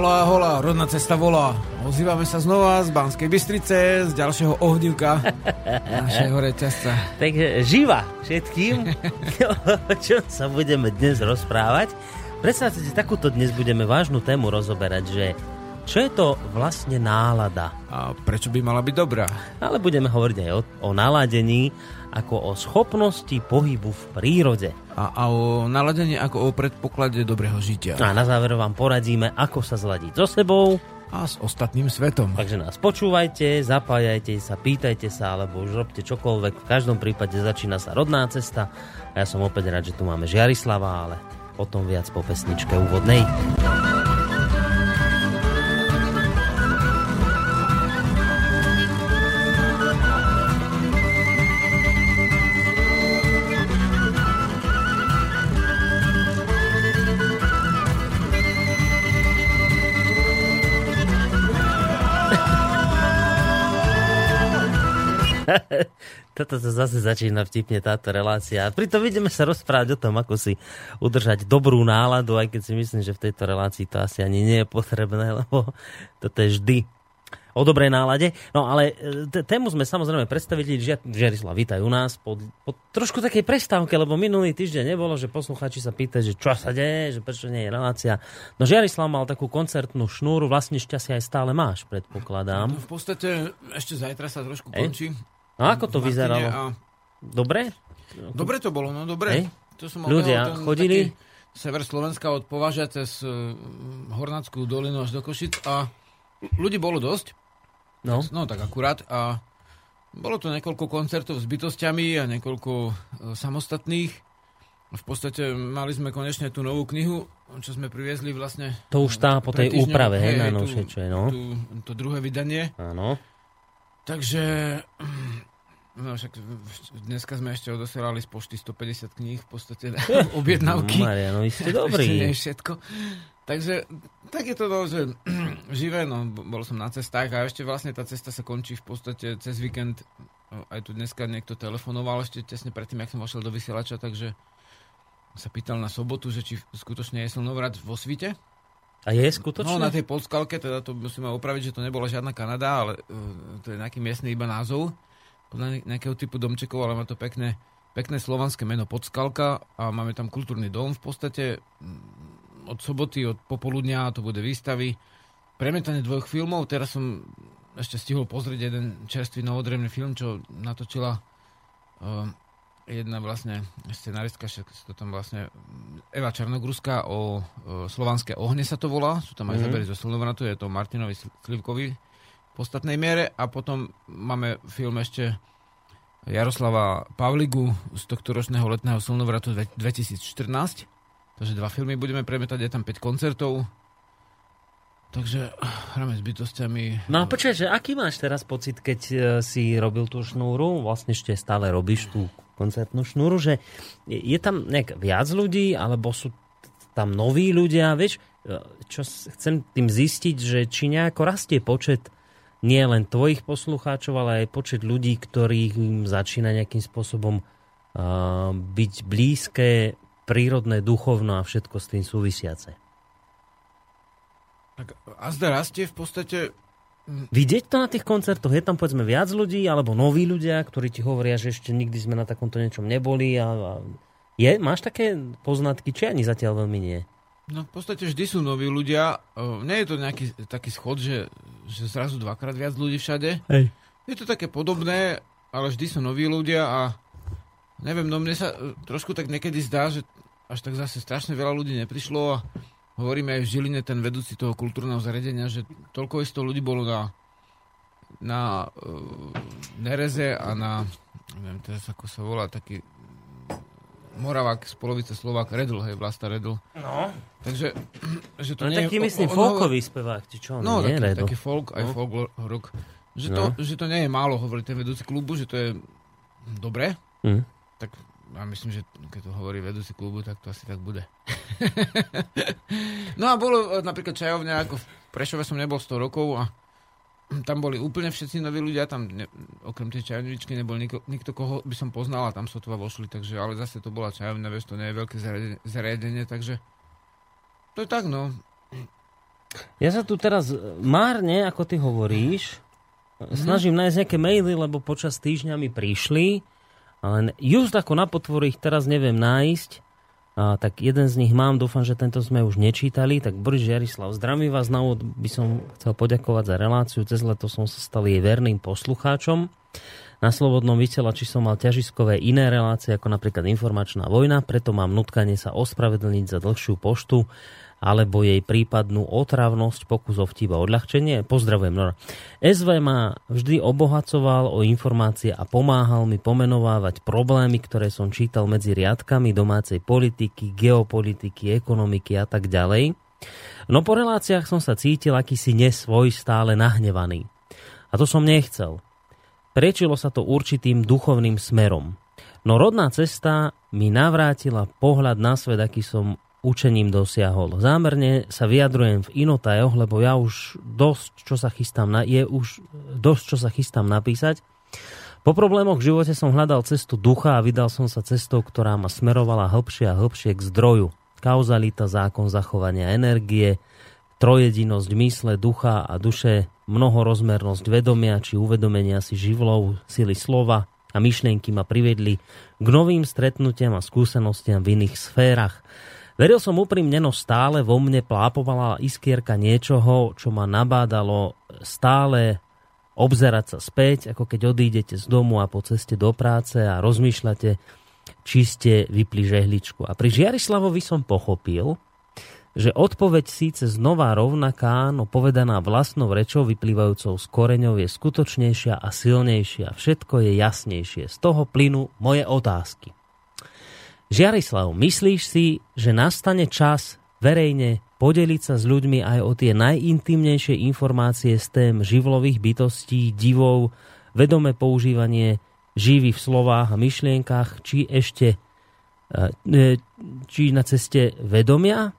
Holá, holá, rodná cesta volá. Ozývame sa znova z Banskej Bystrice, z ďalšieho ohnívka našeho reťazca. Takže živa všetkým, o čom sa budeme dnes rozprávať. Predstavte si, takúto dnes budeme vážnu tému rozoberať, že čo je to vlastne nálada? A prečo by mala byť dobrá? Ale budeme hovoriť aj o naladení, ako o schopnosti pohybu v prírode. A o naladení ako o predpoklade dobrého žitia. A na záver vám poradíme, ako sa zladiť so sebou. A s ostatným svetom. Takže nás počúvajte, zapájajte sa, pýtajte sa, alebo už robte čokoľvek. V každom prípade začína sa rodná cesta. A ja som opäť rád, že tu máme Žiarislava, ale o tom viac po pesničke úvodnej. Toto sa zase začína vtipne táto relácia. Pritom ideme sa rozprávať o tom, ako si udržať dobrú náladu, aj keď si myslím, že v tejto relácii to asi ani nie je potrebné, lebo toto je vždy o dobrej nálade. No ale tému sme samozrejme predstavili. Žiarislav, vítaj u nás po trošku takej prestávke, lebo minulý týždeň nebolo, že poslucháči sa pýtajú, že čo sa deje, že prečo nie je relácia. No Žiarislav mal takú koncertnú šnúru, vlastne šťastie aj stále máš, predpokladám. V podstate ešte zajtra sa trošku končí. No ako to vyzeralo? Dobre? Dobre to bolo, no dobre. Hej. To som ľudia chodili? Sever Slovenska od Považia cez Hornackú dolinu až do Košic a ľudí bolo dosť. No tak akurát. A bolo to niekoľko koncertov s bytostiami a niekoľko samostatných. V podstate mali sme konečne tú novú knihu, čo sme priviezli vlastne. To už tá po tej úprave, hej, najnovšie, čo je, no? To druhé vydanie. Áno. Takže no však dneska sme ešte odosielali z pošty 150 kníh, v podstate objednávky. Maria, no vy ste dobrý. Ešte nie všetko. Takže tak je to dosť živé, no bol som na cestách a ešte vlastne tá cesta sa končí v podstate cez víkend. Aj tu dneska niekto telefonoval ešte tesne predtým, jak som vošiel do vysielača, takže sa pýtal na sobotu, že či skutočne je slnovrat vo svite. A je skutočné? No, na tej Podskalke, teda to musíme opraviť, že to nebola žiadna Kanada, ale to je nejaký miestny iba názov, podľa nejakého typu domčekov, ale má to pekné slovanské meno Podskalka a máme tam kultúrny dom v podstate od soboty, od popoludnia, to bude výstavy. Premietanie dvoch filmov, teraz som ešte stihol pozrieť jeden čerstvý novodrevný film, čo natočila jedna vlastne scenáristka, to tam vlastne Eva Černogruska o Slovanské ohne sa to volá, sú tam aj zábery zo slnovratu, je to Martinovi Klivkovi v podstatnej miere a potom máme film ešte Jaroslava Pavligu z tohto ročného letného slnovratu 2014, takže 2 filmy budeme premietať, je tam 5 koncertov. Takže hráme s bytostiami. No a počkaj, že aký máš teraz pocit, keď si robil tú šnúru, vlastne ešte stále robíš tú koncertnú šnúru, že je tam nejak viac ľudí, alebo sú tam noví ľudia, vieš, čo chcem tým zistiť, že či nejako rastie počet nie len tvojich poslucháčov, ale aj počet ľudí, ktorým začína nejakým spôsobom byť blízke, prírodné, duchovno a všetko s tým súvisiace. Tak azda rastie v podstate. Vidieť to na tých koncertoch? Je tam povedzme viac ľudí, alebo noví ľudia, ktorí ti hovoria, že ešte nikdy sme na takomto niečom neboli? Máš také poznatky? Či ani zatiaľ veľmi nie? No v podstate vždy sú noví ľudia. Nie je to nejaký taký schod, že zrazu 2-krát viac ľudí všade. Hej. Je to také podobné, ale vždy sú noví ľudia a neviem, no mne sa trošku tak niekedy zdá, že až tak zase strašne veľa ľudí neprišlo a hovoríme aj v Žiline, ten vedúci toho kultúrneho zariadenia, že toľko isto ľudí bolo na Nereze a na, neviem teraz ako sa volá, taký Moravák z polovice Slovák, Redl, hej, Vlasta Redl. No. Takže, že to no, nie je... Taký myslím folkový spevák, či čo? No, nie, taký folk, aj folk rock. Že to nie je málo, hovorí ten vedúci klubu, že to je dobré. Mm. Tak ja myslím, že keď to hovorí vedúci klubu, tak to asi tak bude. No a bolo napríklad čajovňa, ako v Prešove som nebol 100 rokov a tam boli úplne všetci noví ľudia, tam okrem tej čajovničky nebol nikto, koho by som poznal a tam sotva vošli, takže, ale zase to bola čajovňa, vieš, to nie je veľké zariadenie, takže to je tak, no. Ja sa tu teraz márne, ako ty hovoríš, snažím nájsť nejaké maily, lebo počas týždňa mi prišli, ale just ako na potvor ich teraz neviem nájsť. A tak jeden z nich mám, dúfam, že tento sme už nečítali. Tak Boris, Žiarislav, zdravím vás. Na úvod by som chcel poďakovať za reláciu. Cez leto som sa stal jej verným poslucháčom. Na Slobodnom vysielači som mal ťažiskové iné relácie, ako napríklad informačná vojna, preto mám nutkanie sa ospravedlniť za dlhšiu poštu alebo jej prípadnú otravnosť, pokusov vtiba odľahčenie. Pozdravujem, Nora. SV ma vždy obohacoval o informácie a pomáhal mi pomenovávať problémy, ktoré som čítal medzi riadkami domácej politiky, geopolitiky, ekonomiky a tak ďalej. No po reláciách som sa cítil akýsi nesvoj, stále nahnevaný. A to som nechcel. Prečilo sa to určitým duchovným smerom. No Rodná cesta mi navrátila pohľad na svet, aký som učením dosiahol. Zámerne sa vyjadrujem v inotajoch, lebo ja už dosť, čo sa chystám napísať. Po problémoch v živote som hľadal cestu ducha a vydal som sa cestou, ktorá ma smerovala hlbšie a hlbšie k zdroju. Kauzalita, zákon zachovania energie, trojedinosť mysle, ducha a duše, mnohorozmernosť vedomia či uvedomenia si živlov, sily slova a myšlienky ma privedli k novým stretnutiam a skúsenostiam v iných sférach. Veril som úprimne, no stále vo mne plápovala iskierka niečoho, čo ma nabádalo stále obzerať sa späť, ako keď odídete z domu a po ceste do práce a rozmýšľate, či ste vypli žehličku. A pri Žiarislavovi som pochopil, že odpoveď síce znova rovnaká, no povedaná vlastnou rečou vyplývajúcou z koreňov je skutočnejšia a silnejšia. Všetko je jasnejšie. Z toho plynu moje otázky. Žiarislav, myslíš si, že nastane čas verejne podeliť sa s ľuďmi aj o tie najintimnejšie informácie z tém živlových bytostí, divov, vedomé používanie živých v slovách a myšlienkach, či ešte či na ceste vedomia?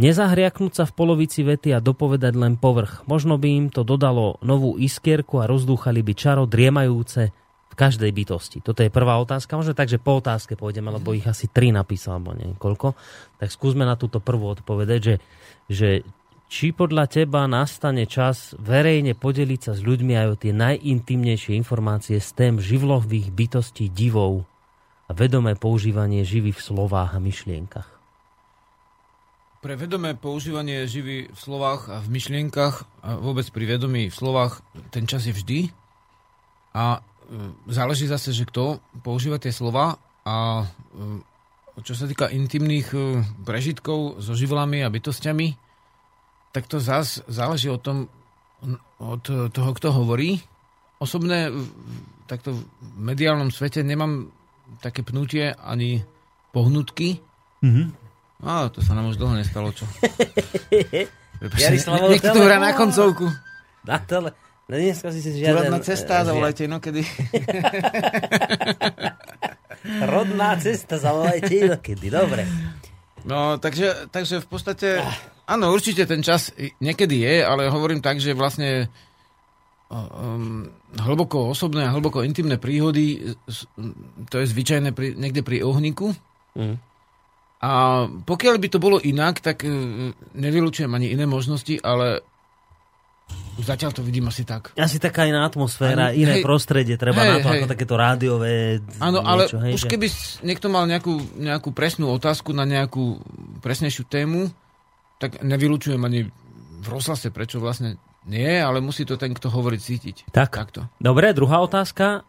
Nezahriaknúť sa v polovici vety a dopovedať len povrch. Možno by im to dodalo novú iskierku a rozdúchali by čaro driemajúce v každej bytosti. Toto je prvá otázka. Možno takže po otázke pôjdeme, lebo ich asi 3 napísal, alebo neviem koľko. Tak skúsme na túto prvú odpovedať, že či podľa teba nastane čas verejne podeliť sa s ľuďmi aj o tie najintimnejšie informácie z tém živlových bytostí, divov a vedomé používanie živých v slovách a myšlienkach. Pre vedomé používanie živých v slovách a v myšlienkach a vôbec pri vedomí v slovách ten čas je vždy a záleží zase, že kto používa tie slova a čo sa týka intimných prežitkov so živlami a bytostiami, tak to zase záleží od toho, kto hovorí. Osobne takto v mediálnom svete nemám také pnutie ani pohnutky. A to sa nám už dlho nestalo, čo? Niekto to hrá na koncovku. Na tele. Dneska si žiaden... Rodná cesta, zavolajte inokedy. Rodná cesta, zavolajte inokedy, dobre. No, takže v podstate... Áno, určite ten čas niekedy je, ale hovorím tak, že vlastne hlboko osobné a hlboko intimné príhody, to je zvyčajné niekde pri ohníku. A pokiaľ by to bolo inak, tak nevylučujem ani iné možnosti, ale... Zatiaľ to vidím asi tak. Asi taká iná atmosféra, iné prostredie treba na to, ako takéto rádiové áno, niečo, ale hej, už keby niekto mal nejakú presnú otázku na nejakú presnejšiu tému, tak nevylučujem ani v rozhlase, prečo vlastne nie, ale musí to ten, kto hovorí, cítiť. Tak. Takto. Dobre, druhá otázka.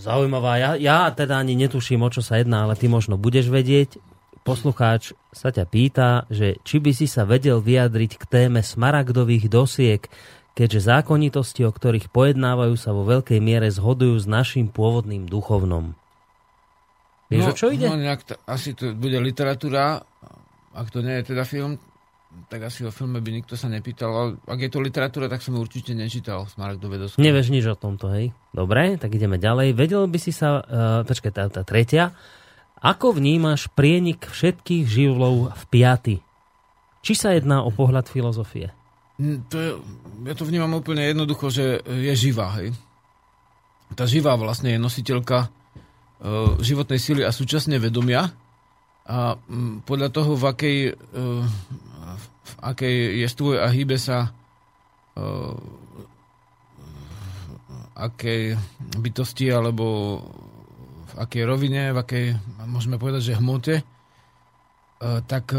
Zaujímavá. Ja teda ani netuším, o čo sa jedná, ale ty možno budeš vedieť. Poslucháč sa ťa pýta, že či by si sa vedel vyjadriť k téme smaragdových dosiek, keďže zákonitosti, o ktorých pojednávajú, sa vo veľkej miere zhodujú s našim pôvodným duchovnom. Vieš, o čo ide? Asi to bude literatúra, ak to nie je teda film, tak asi o filme by nikto sa nepýtal, ale ak je to literatúra, tak som určite nečítal smaragdové dosky. Nevieš nič o tomto, hej? Dobre, tak ideme ďalej. Vedel by si sa, počkaj, tá tretia, ako vnímaš prienik všetkých živlov v piaty? Či sa jedná o pohľad filozofie? Ja to vnímam úplne jednoducho, že je živá. Hej. Tá živá vlastne je nositeľka životnej sily a súčasne vedomia. A podľa toho, v akej v akej je stôj a hýbe sa akej bytosti alebo v akej rovine, v akej, môžeme povedať, že hmote, tak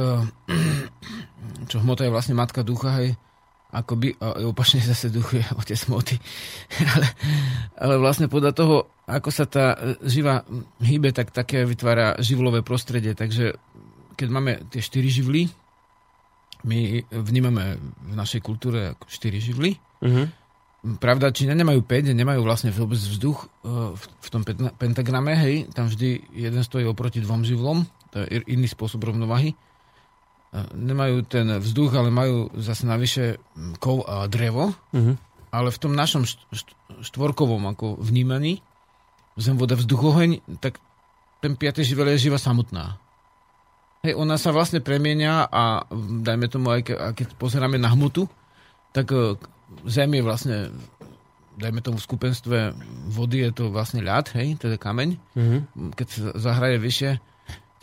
čo hmota je vlastne matka ducha, hej, akoby, a opačne zase duch je otec hmoty. ale vlastne podľa toho, ako sa tá živa hýbe, tak také vytvára živlové prostredie. Takže keď máme tie 4 živly, my vnímame v našej kultúre 4 živly, Pravda, či nemajú 5, nemajú vlastne vôbec vzduch v tom pentagrame, hej, tam vždy jeden stojí oproti dvom živlom, to je iný spôsob rovnováhy. Nemajú ten vzduch, ale majú zase navyše kov a drevo, ale v tom našom štvorkovom ako vnímaní, zem, voda, vzduch, oheň, tak ten 5. živel je živa samotná. Hej, ona sa vlastne premienia a dajme tomu, aj keď pozeráme na hmotu, tak zem je vlastne, dajme tomu, v skupenstve vody je to vlastne ľad, hej, teda kameň. Keď sa zahraje vyššie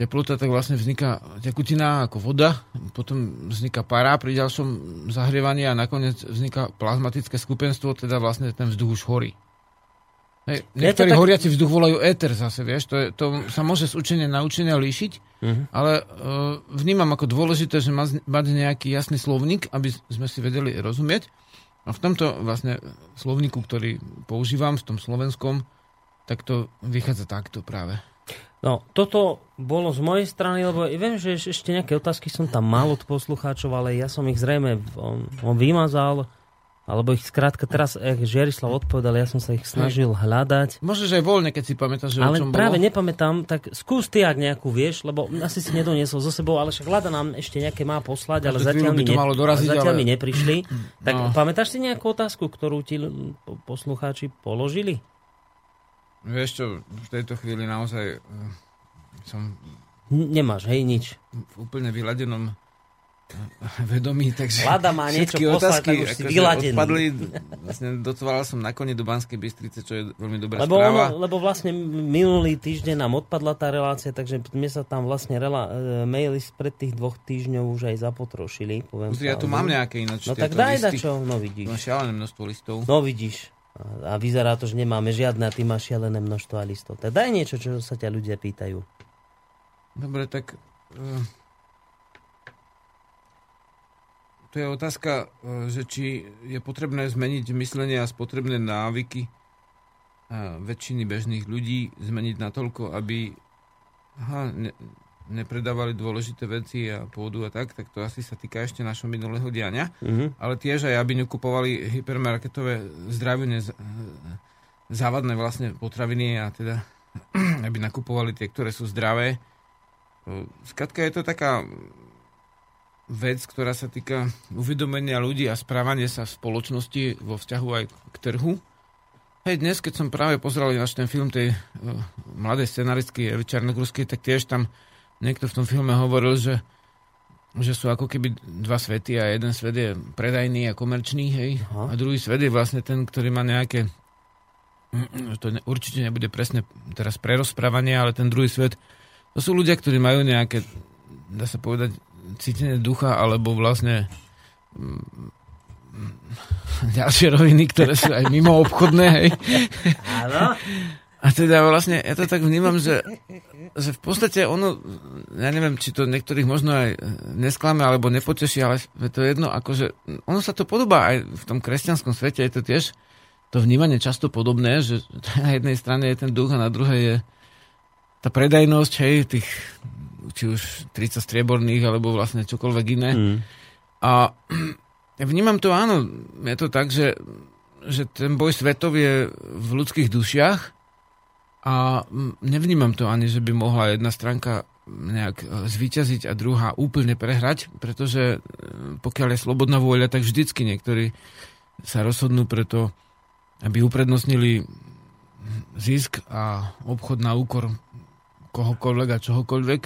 teplota, tak vlastne vzniká tekutina ako voda, potom vzniká para pri ďalšom zahrievaní a nakoniec vzniká plazmatické skupenstvo, teda vlastne ten vzduch už horí. Hej, niektorí tak horiaci vzduch volajú éter zase, vieš, to sa môže z učenia na učenia líšiť, ale vnímam ako dôležité, že mať nejaký jasný slovník, aby sme si vedeli rozumieť. A v tomto vlastne slovníku, ktorý používam, v tom slovenskom, tak to vychádza takto práve. No, toto bolo z mojej strany, lebo viem, že ešte nejaké otázky som tam mal od poslucháčov, ale ja som ich zrejme on vymazal, alebo ich skrátka teraz, Žiarislav odpovedal, ja som sa ich snažil hľadať. Môžeš aj voľne, keď si pamätáš, o čom bolo. Ale práve nepamätám, tak skús ty, ak nejakú vieš, lebo asi si nedoniesol zo sebou, ale však Lada nám ešte nejaké má poslať, ale zatiaľ mi neprišli. Tak no. Pamätáš si nejakú otázku, ktorú ti poslucháči položili? Vieš čo, v tejto chvíli naozaj som... Nemáš, hej, nič. V úplne vyladenom vedomí, takže Lada má niečo všetky poslať, otázky akože odpadli. Vlastne dotoval som na koni do Banskej Bystrice, čo je veľmi dobrá správa. Lebo vlastne minulý týždeň nám odpadla tá relácia, takže mne sa tam vlastne maily spred tých 2 týždňov už aj zapotrošili. Ja tu mám nejaké ináč. No tak daj dačo, no vidíš. No šialené množstvo listov. No vidíš. A vyzerá to, že nemáme žiadne a ty máš šialené množstvo listov. Tak daj niečo, čo sa ťa ľudia pýtajú. Dobre, tak to je otázka, že či je potrebné zmeniť myslenie a spotrebné návyky väčšiny bežných ľudí, zmeniť natoľko, aby nepredávali dôležité veci a pôdu a tak to asi sa týka ešte našho minulého diania. Ale tiež aj, aby nekupovali hypermarketové zdravine závadné vlastne potraviny a teda, aby nakupovali tie, ktoré sú zdravé. Skrátka je to taká vec, ktorá sa týka uvedomenia ľudí a správania sa v spoločnosti vo vzťahu aj k trhu. Hej, dnes, keď som práve pozeral na ten film tej mladej scenaristky Evy Černogruskej, tak tiež tam niekto v tom filme hovoril, že sú ako keby dva svety a jeden svet je predajný a komerčný, hej. A druhý svet je vlastne ten, ktorý má nejaké, to určite nebude presne teraz prerozprávanie, ale ten druhý svet, to sú ľudia, ktorí majú nejaké, dá sa povedať, cítenie ducha, alebo vlastne ďalšie roviny, ktoré sú aj mimo obchodné, hej. Áno. A teda vlastne, ja to tak vnímam, že v podstate ono, ja neviem, či to niektorých možno aj nesklame, alebo nepoteší, ale to je jedno, akože ono sa to podobá aj v tom kresťanskom svete, je to tiež to vnímanie často podobné, že na jednej strane je ten duch a na druhej je tá predajnosť, hej, tých či už 30 strieborných, alebo vlastne čokoľvek iné. A ja vnímam to, áno, je to tak, že ten boj svetov je v ľudských dušiach, a nevnímam to ani, že by mohla jedna stránka nejak zvíťaziť a druhá úplne prehrať, pretože pokiaľ je slobodná vôľa, tak vždycky niektorí sa rozhodnú preto, aby uprednostnili zisk a obchod na úkor kohokoľvek a čohokoľvek.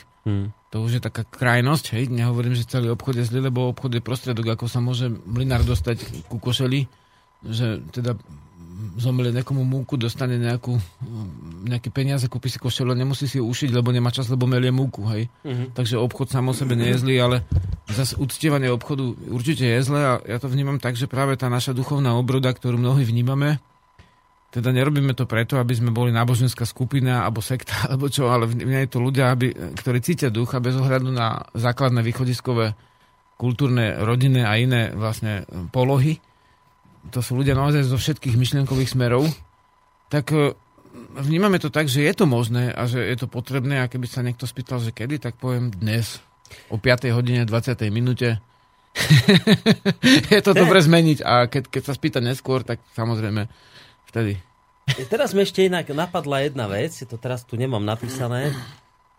To už je taká krajnosť, hej? Nehovorím, že celý obchod je zlý, lebo obchod je prostriedok, ako sa môže mlynár dostať ku košeli, že teda zomrie nejakomu múku, dostane nejaké peniaze, kúpi si košelu, nemusí si ju ušiť, lebo nemá čas, lebo melie múku, hej. Uh-huh. Takže obchod sám o sebe nie je zlý, ale zase uctievanie obchodu určite je zlé a ja to vnímam tak, že práve tá naša duchovná obroda, ktorú mnohí vnímame, teda nerobíme to preto, aby sme boli náboženská skupina alebo sekta, alebo čo, ale vnímajú to ľudia, ktorí cítia ducha bez ohľadu na základné východiskové kultúrne, rodinné a iné vlastne polohy. To sú ľudia naozaj zo všetkých myšlienkových smerov, tak vnímame to tak, že je to možné a že je to potrebné a keby sa niekto spýtal, že kedy, tak poviem dnes o 5. hodine 20. minúte. Je to dobre zmeniť a keď sa spýta neskôr, tak samozrejme vtedy. Teraz mi ešte inak napadla jedna vec, to teraz tu nemám napísané,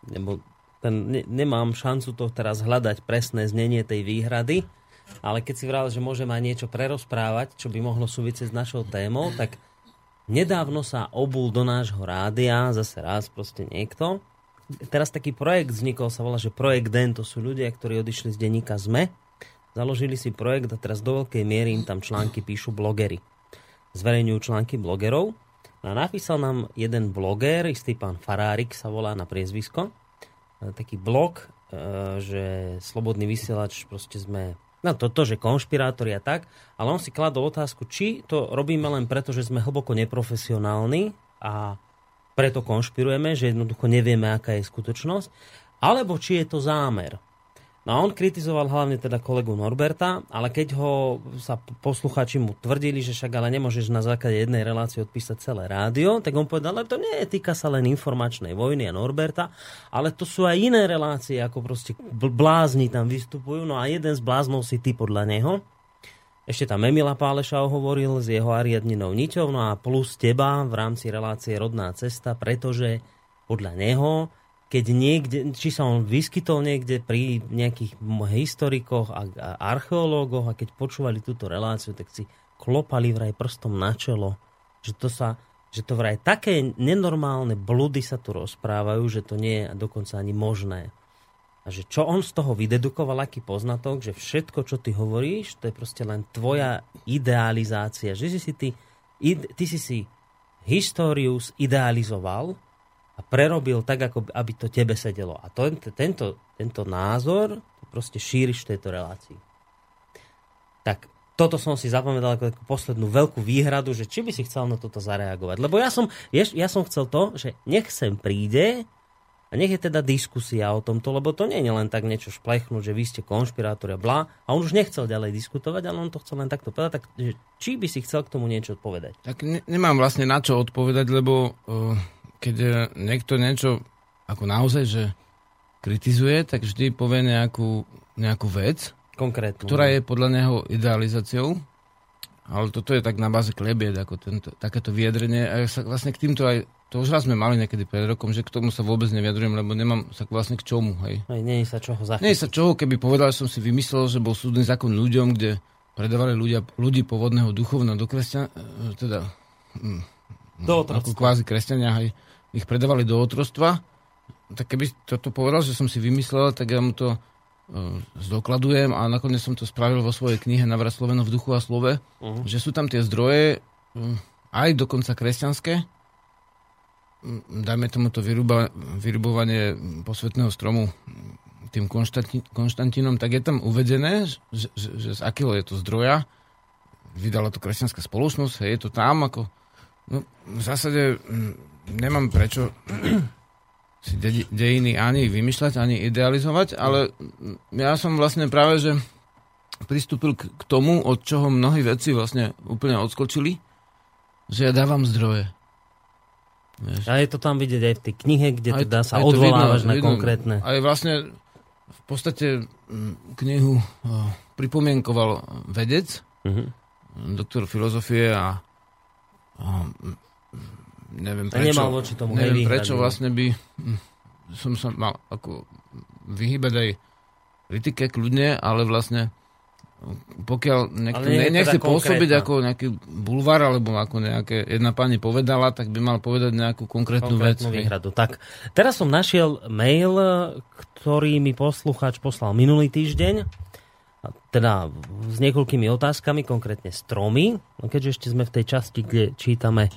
lebo nemám šancu to teraz hľadať presné znenie tej výhrady. Ale keď si vral, že môžem aj niečo prerozprávať, čo by mohlo súvisieť s našou témou, tak nedávno sa obul do nášho rádia, zase raz proste niekto. Teraz taký projekt vznikol, sa volá, že Projekt Den, to sú ľudia, ktorí odišli z denníka ZME, založili si projekt a teraz do veľkej miery im tam články píšu blogery. Zverejňujú články blogerov. A napísal nám jeden bloger, istý pán Farárik sa volá na priezvisko, taký blog, že Slobodný vysielač, proste sme... No toto, že konšpirátori a tak, ale on si kladol otázku, či to robíme len preto, že sme hlboko neprofesionálni a preto konšpirujeme, že jednoducho nevieme, aká je skutočnosť, alebo či je to zámer. No a on kritizoval hlavne teda kolegu Norberta, ale keď ho sa poslucháči mu tvrdili, že však ale nemôžeš na základe jednej relácie odpísať celé rádio, tak on povedal, ale to nie týka sa len informačnej vojny a Norberta, ale to sú aj iné relácie, ako proste blázni tam vystupujú, no a jeden z bláznov si ty podľa neho. Ešte tam Emila Páleša hovoril s jeho Ariadninou Niťou, no a plus teba v rámci relácie Rodná cesta, pretože podľa neho... keď niekde, či sa on vyskytol niekde pri nejakých historikoch a archeológoch a keď počúvali túto reláciu, tak si klopali vraj prstom na čelo, že to vraj také nenormálne bludy sa tu rozprávajú, že to nie je dokonca ani možné. A že čo on z toho vydedukoval, aký poznatok, že všetko, čo ty hovoríš, to je proste len tvoja idealizácia. Že si ty si si históriu zidealizoval a prerobil tak, ako aby to tebe sedelo. A tento názor proste šíriš v tejto relácii. Tak toto som si zapamätal ako takú poslednú veľkú výhradu, že či by si chcel na toto zareagovať. Lebo ja som chcel to, že nech sem príde a nech je teda diskusia o tomto, lebo to nie je len tak niečo šplechnúť, že vy ste konšpirátori a blá. A on už nechcel ďalej diskutovať, ale on to chcel len takto povedať. Tak, či by si chcel k tomu niečo odpovedať? Tak nemám vlastne na čo odpovedať, lebo... Keď niekto niečo ako naozaj, že kritizuje, tak vždy povie nejakú vec, konkrétnu, ktorá je podľa neho idealizáciou, ale toto je tak na báze klebied, ako takéto vyjadrenie. A ja sa vlastne k týmto aj, to už raz sme mali niekedy pred rokom, že k tomu sa vôbec nevyjadrujem, lebo nemám sa vlastne k čomu. Hej. Nie je sa čoho zachytiť. Nie je sa čoho, keby povedal, že som si vymyslel, že bol súdny zákon ľuďom, kde predávali ľudí pôvodného duchovného do kresťa, teda... do otroctva. Ako kvázi kresťania, hej, ich predávali do otroctva, tak keby toto povedal, že som si vymyslel, tak ja mu to zdokladujem a nakoniec som to spravil vo svojej knihe Návrat Slovenom v duchu a slove, že sú tam tie zdroje, aj dokonca kresťanské, dajme tomuto vyrubovanie posvetného stromu tým Konštantínom, tak je tam uvedené, že z akého je to zdroja, vydala to kresťanská spoločnosť, je to tam ako... No, v zásade nemám prečo si dejiny ani vymýšľať, ani idealizovať, ale ja som vlastne práve, že pristúpil k tomu, od čoho mnohí vedci vlastne úplne odskočili, že ja dávam zdroje. Vieš? A je to tam vidieť aj v tej knihe, kde aj, teda sa odvolávaš na konkrétne. Aj vlastne v podstate knihu pripomienkoval vedec, doktor filozofie a neviem prečo vlastne by som sa mal ako vyhýbať aj kritike kľudne, ale vlastne pokiaľ niekto nechce teda pôsobiť ako nejaký bulvár alebo ako nejaké jedna pani povedala, tak by mal povedať nejakú konkrétnu vec. Výhradu. Tak, teraz som našiel mail, ktorý mi poslucháč poslal minulý týždeň. teda s niekoľkými otázkami, konkrétne s tromi, keďže ešte sme v tej časti, kde čítame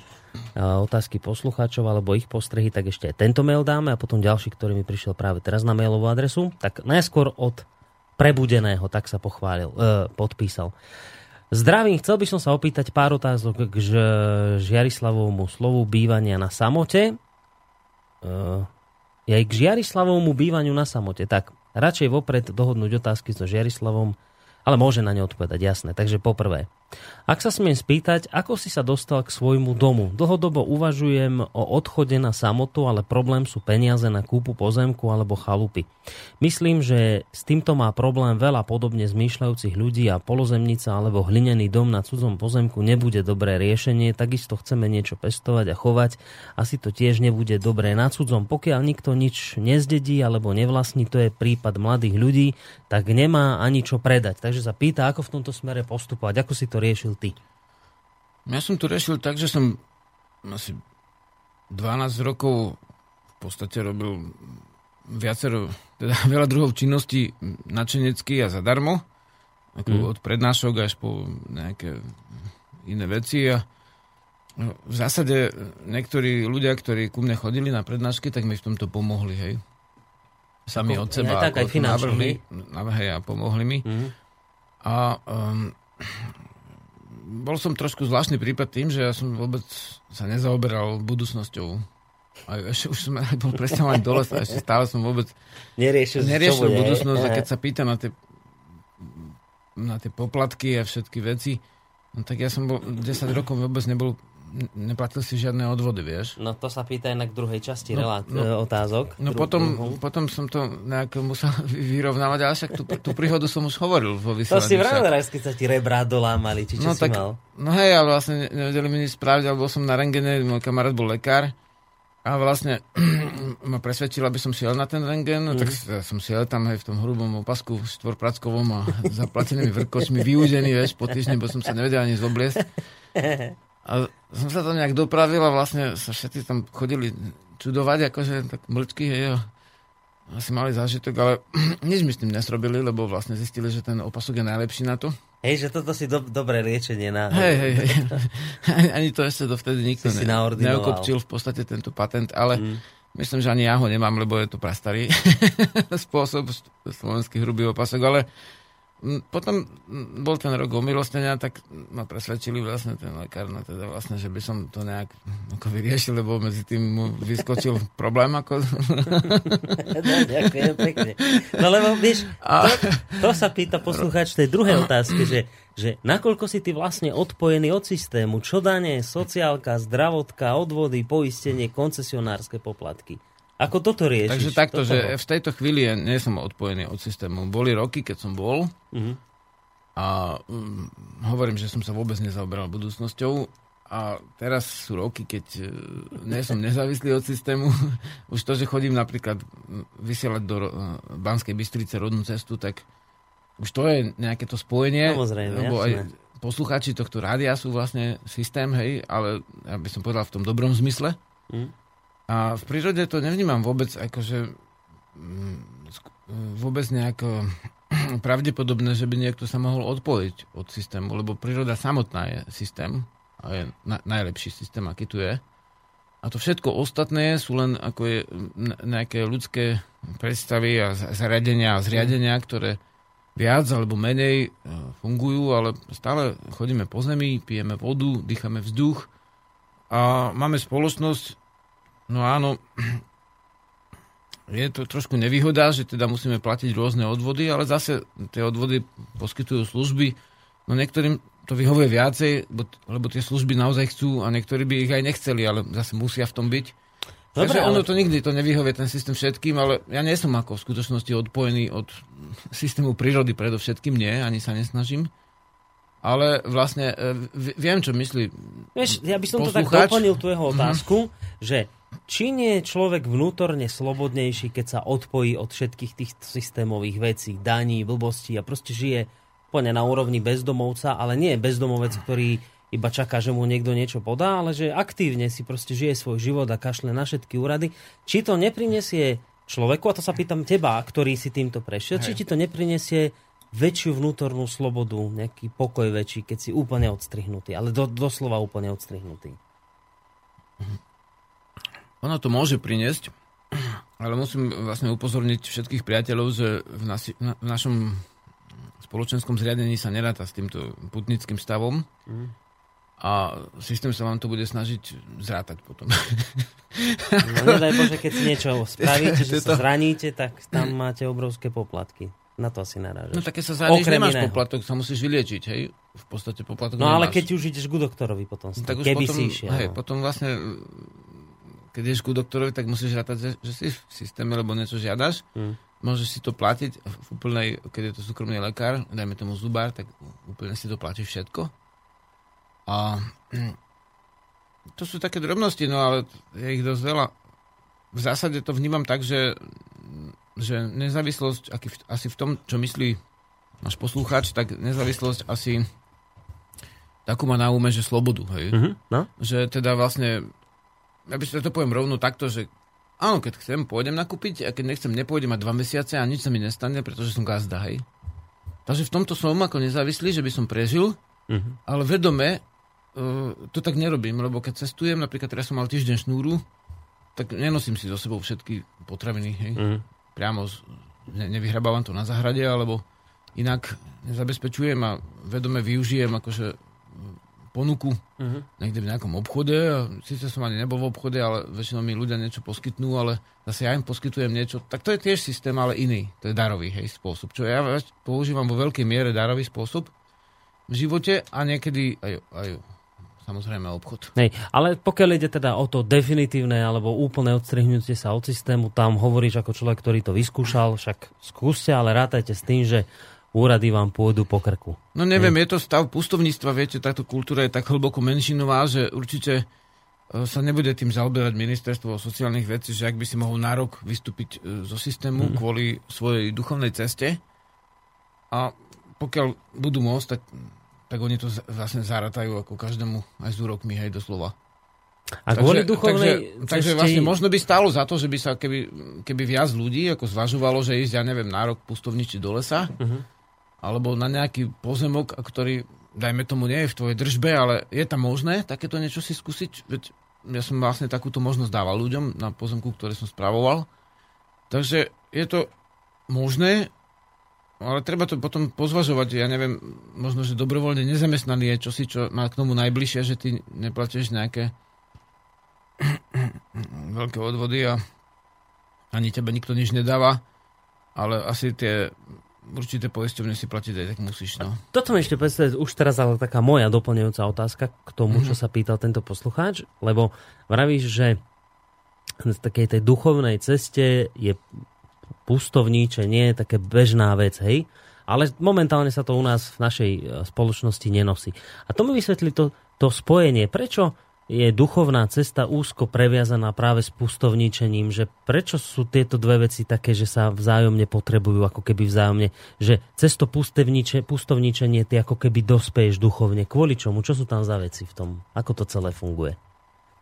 otázky poslucháčov alebo ich postrehy, tak ešte aj tento mail dáme a potom ďalší, ktorý mi prišiel práve teraz na mailovú adresu. Tak najskôr od Prebudeného, tak sa pochválil, podpísal. Zdravím, chcel by som sa opýtať pár otázok k Žiarislavovmu slovu bývania na samote. Aj k Žiarislavovmu bývaniu na samote. Tak, radšej vopred dohodnúť otázky so Žiarislavom, ale môže na ne odpovedať, jasné. Takže poprvé, ak sa smiem spýtať, ako si sa dostal k svojmu domu? Dlhodobo uvažujem o odchode na samotu, ale problém sú peniaze na kúpu pozemku alebo chalupy. Myslím, že s týmto má problém veľa podobne zmýšľajúcich ľudí a polozemnica alebo hlinený dom na cudzom pozemku nebude dobré riešenie. Takisto chceme niečo pestovať a chovať. Asi to tiež nebude dobré na cudzom. Pokiaľ nikto nič nezdedí alebo nevlastní, to je prípad mladých ľudí, tak nemá ani čo predať. Takže sa pýta, ako v tomto smere postupovať, ako si to riešil ty? Ja som to riešil tak, že som asi 12 rokov v podstate robil veľa druhov činností nadšenecky a zadarmo, od prednášok až po nejaké iné veci a v zásade niektorí ľudia, ktorí ku mne chodili na prednášky, tak mi v tomto pomohli, hej. Sami od seba aj tak, aj finančne a pomohli mi. A bol som trošku zvláštny prípad tým, že ja som vôbec sa nezaoberal budúcnosťou. A už som bol presťahovaný dole a ešte stále som vôbec neriešil budúcnosť. A keď sa pýtam na tie poplatky a všetky veci, no tak ja som bol 10 rokov vôbec neplatil si žiadne odvody, vieš. No to sa pýta inak druhej časti otázok. No potom som to nejak musel vyrovnávať, ale však tú príhodu som už hovoril vo vysielaní. To si vravil raz, keď sa ti rebrá dolámali, či čo no, si tak, mal. No hej, ale vlastne nevedeli mi nič spraviť, ale bol som na rentgene, môj kamarát bol lekár a vlastne ma presvedčil, aby som šiel na ten rentgen, tak som šiel tam v tom hrubom opasku, štvorprackovom a zaplatenými vrkočmi, vyúdený, vieš, po týždni, bo som sa nevedel ani zobliesť. A som sa tam nejak dopravil a vlastne sa všetci tam chodili čudovať, akože tak mlčky, hej, asi mali zážitok, ale nič mi s tým nesrobili, lebo vlastne zistili, že ten opasok je najlepší na to. Hej, že toto si dobré riečenie na... Hej. Ani to ešte dovtedy nikto neokopčil v podstate tento patent, ale myslím, že ani ja ho nemám, lebo je to prastarý spôsob, slovenský hrubý opasok, ale... Potom bol ten rok omilostenia, tak ma presvedčili vlastne ten lekár, teda vlastne, že by som to nejak vyriešil, lebo medzi tým mu vyskočil problém. No, ďakujem pekne. No lebo vieš, to sa pýta poslucháč tej druhej otázky, že nakoľko si ty vlastne odpojený od systému, čo dane, sociálka, zdravotka, odvody, poistenie, koncesionárske poplatky. Ako toto riešiš? Takže takto, že v tejto chvíli ja nie som odpojený od systému. Boli roky, keď som bol a hovorím, že som sa vôbec nezaoberal budúcnosťou a teraz sú roky, keď nie som nezávislý od systému. Už to, že chodím napríklad vysielať do Banskej Bystrice Rodnú cestu, tak už to je nejaké to spojenie. Samozrejme, lebo aj poslucháči tohto rádia sú vlastne systém, hej, ale ja by som povedal v tom dobrom zmysle. A v prírode to nevnímam vôbec akože vôbec nejako pravdepodobné, že by niekto sa mohol odpojiť od systému, lebo príroda samotná je systém a je najlepší systém, aký tu je. A to všetko ostatné sú len ako je nejaké ľudské predstavy a zariadenia a zriadenia, ktoré viac alebo menej fungujú, ale stále chodíme po zemi, pijeme vodu, dýchame vzduch a máme spoločnosť. No áno, je to trošku nevýhoda, že teda musíme platiť rôzne odvody, ale zase tie odvody poskytujú služby. No niektorým to vyhovuje viacej, lebo tie služby naozaj chcú a niektorí by ich aj nechceli, ale zase musia v tom byť. Dobre, takže ono to nikdy to nevyhovuje ten systém všetkým, ale ja nie som ako v skutočnosti odpojený od systému prírody, predovšetkým nie, ani sa nesnažím. Ale vlastne viem, čo myslí poslucháč. Ja by som to tak doplnil tú jeho otázku, že či nie je človek vnútorne slobodnejší, keď sa odpojí od všetkých tých systémových vecí, daní, blbostí a proste žije úplne na úrovni bezdomovca, ale nie je bezdomovec, ktorý iba čaká, že mu niekto niečo podá, ale že aktívne si proste žije svoj život a kašle na všetky úrady. Či to neprinesie človeku, a to sa pýtam teba, ktorý si týmto prešiel, či ti to neprinesie väčšiu vnútornú slobodu, nejaký pokoj väčší, keď si úplne odstrihnutý, ale doslova úplne odstrihnutý. Ono to môže priniesť, ale musím vlastne upozorniť všetkých priateľov, že v našom spoločenskom zriadení sa neráta s týmto putnickým stavom a systém sa vám to bude snažiť zrátať potom. No nedaj Bože, keď si niečo spravíte, že sa zraníte, tak tam máte obrovské poplatky. Na to asi narážeš. No tak keď sa zraníš, nemáš poplatok, sa musíš vyliečiť, hej? V podstate poplatok nemáš. No ale keď už ideš ku doktorovi potom, tak keby potom, si išiel. Hej, potom vlastne, keď ideš ku doktorovi, tak musíš rátať, že si v systéme, lebo niečo žiadaš. Môžeš si to platiť v úplnej, keď je to súkromný lekár, dajme tomu zubár, tak úplne si to platíš všetko. A to sú také drobnosti, no ale je ich dosť veľa. V zásade to vnímam tak, že nezávislosť, asi v tom, čo myslí náš poslucháč, tak nezávislosť asi takú má na úme, že slobodu, hej? No? Že teda vlastne, ja by to poviem rovno takto, že áno, keď chcem, pôjdem nakúpiť, a keď nechcem, nepôjdem a 2 mesiace a nič sa mi nestane, pretože som gazda, hej? Takže v tomto som ako nezávislý, že by som prežil, ale vedome to tak nerobím, lebo keď cestujem, napríklad teraz som mal týždeň šnúru, tak nenosím si so sebou všetky potraviny, hej? Priamo nevyhrabávam to na záhrade, alebo inak nezabezpečujem a vedome využijem akože ponuku niekde v nejakom obchode. A síce som ani nebol v obchode, ale väčšinou mi ľudia niečo poskytnú, ale zase ja im poskytujem niečo. Tak to je tiež systém, ale iný. To je darový, hej, spôsob. Čo ja používam vo veľkej miere darový spôsob v živote a niekedy aj samozrejme obchod. Nej, ale pokiaľ ide teda o to definitívne alebo úplne odstrihnutie sa od systému, tam hovoríš ako človek, ktorý to vyskúšal, však skúste, ale rátajte s tým, že úrady vám pôjdu po krku. No neviem, je to stav pustovníctva, viete, táto kultúra je tak hlboko menšinová, že určite sa nebude tým zaoberať ministerstvo sociálnych vecí, že ak by si mohol na rok vystúpiť zo systému kvôli svojej duchovnej ceste a pokiaľ budú môcť, tak oni to vlastne zaratajú ako každému aj s úrokmi, hej, doslova. A kvôli duchovnej ceste... Takže vlastne možno by stálo za to, že by sa keby viac ľudí ako zvažovalo, že ísť, ja neviem, na rok pustovniči do lesa, alebo na nejaký pozemok, ktorý, dajme tomu, nie je v tvojej držbe, ale je tam možné takéto niečo si skúsiť? Veď ja som vlastne takúto možnosť dával ľuďom na pozemku, ktoré som spravoval. Takže je to možné, ale treba to potom pozvažovať, ja neviem, možno, že dobrovoľne nezamestnaný je čosi, čo má k tomu najbližšie, že ty neplatíš nejaké veľké odvody a ani tebe nikto nič nedáva, ale asi tie určité poisťovne si platiť aj tak musíš. No. Toto mi ešte predstaviť, už teraz ale taká moja doplňujúca otázka k tomu, čo sa pýtal tento poslucháč, lebo vravíš, že v takej tej duchovnej ceste je pustovníčenie, také bežná vec, hej? Ale momentálne sa to u nás v našej spoločnosti nenosí. A to mi vysvetlí to spojenie. Prečo je duchovná cesta úzko previazaná práve s pustovníčením? Že prečo sú tieto dve veci také, že sa vzájomne potrebujú, ako keby vzájomne? Že cez to pustovníčenie ty ako keby dospeješ duchovne. Kvôli čomu? Čo sú tam za veci v tom? Ako to celé funguje?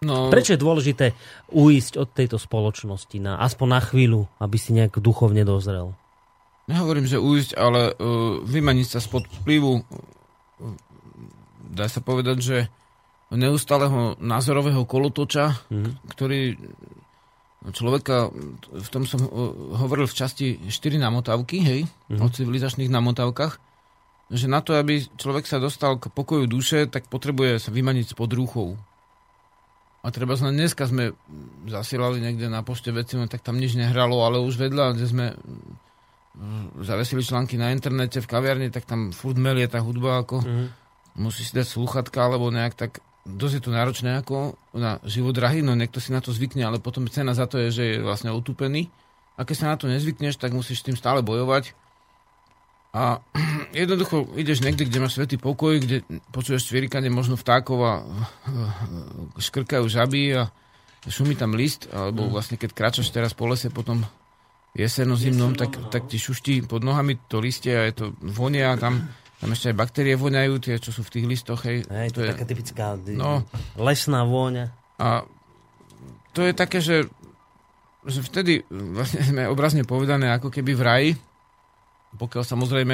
No, prečo je dôležité uísť od tejto spoločnosti aspoň na chvíľu, aby si nejak duchovne dozrel? Nehovorím, že uísť, ale vymaniť sa spod vplyvu, dá sa povedať, že neustáleho názorového kolotoča, ktorý človeka, v tom som hovoril v časti 4 namotávky, hej, o civilizačných namotávkach, že na to, aby človek sa dostal k pokoju duše, tak potrebuje sa vymaniť spod rúchov. A treba sa dneska sme zasielali niekde na pošte veci, tak tam nič nehralo, ale už vedľa, kde sme zavesili články na internete v kaviarni, tak tam furt melie tá hudba, ako musíš dať slúchatka, alebo nejak tak, dosť je to náročné ako na život drahý, no niekto si na to zvykne, ale potom cena za to je, že je vlastne utúpený. A keď sa na to nezvykneš, tak musíš s tým stále bojovať. A jednoducho ideš niekde, kde máš svätý pokoj, kde počuješ cvierikanie možno vtákov a škrkajú žaby a šumí tam list, alebo vlastne keď kráčaš teraz po lese potom jeseno-zimnom, tak ti šuští pod nohami to listie a je to vonia a tam ešte aj baktérie voniajú, tie, čo sú v tých listoch. Hej, to je taká typická lesná vôňa. A to je také, že vtedy vlastne sme obrazne povedané ako keby v raji, pokiaľ samozrejme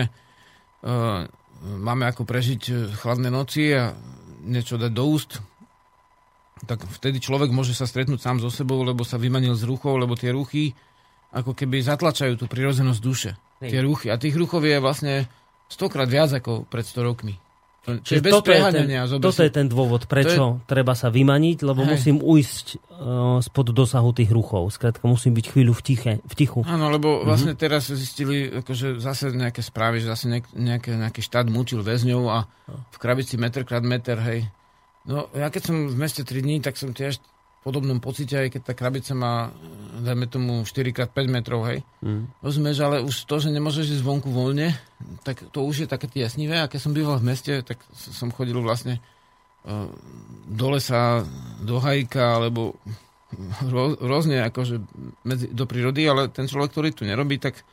máme ako prežiť chladné noci a niečo dať do úst, tak vtedy človek môže sa stretnúť sám so sebou, lebo sa vymanil z ruchov, lebo tie ruchy ako keby zatlačajú tú prirodzenosť duše. Tie ruchy. A tých ruchov je vlastne 100-krát viac ako pred 100 rokmi. Čiže bez preháňania. Toto je ten dôvod, prečo treba sa vymaniť, lebo musím ujsť spod dosahu tých ruchov. Skrátka, musím byť chvíľu v tichu. Áno, lebo vlastne teraz zistili akože zase nejaké správy, že zase nejaký štát mučil väzňov a v krabici 1 m x 1 m, hej. No, ja keď som v meste 3 dní, tak som tiež v podobnom pocite, aj keď tá krabica má, dajme tomu, 4 x 5 metrov, hej. Rozumieš, ale už to, že nemôžeš ísť vonku voľne, tak to už je také jasnivé. A keď som býval v meste, tak som chodil vlastne do lesa, do hajka, alebo rôzne akože do prírody, ale ten človek, ktorý tu nerobí, tak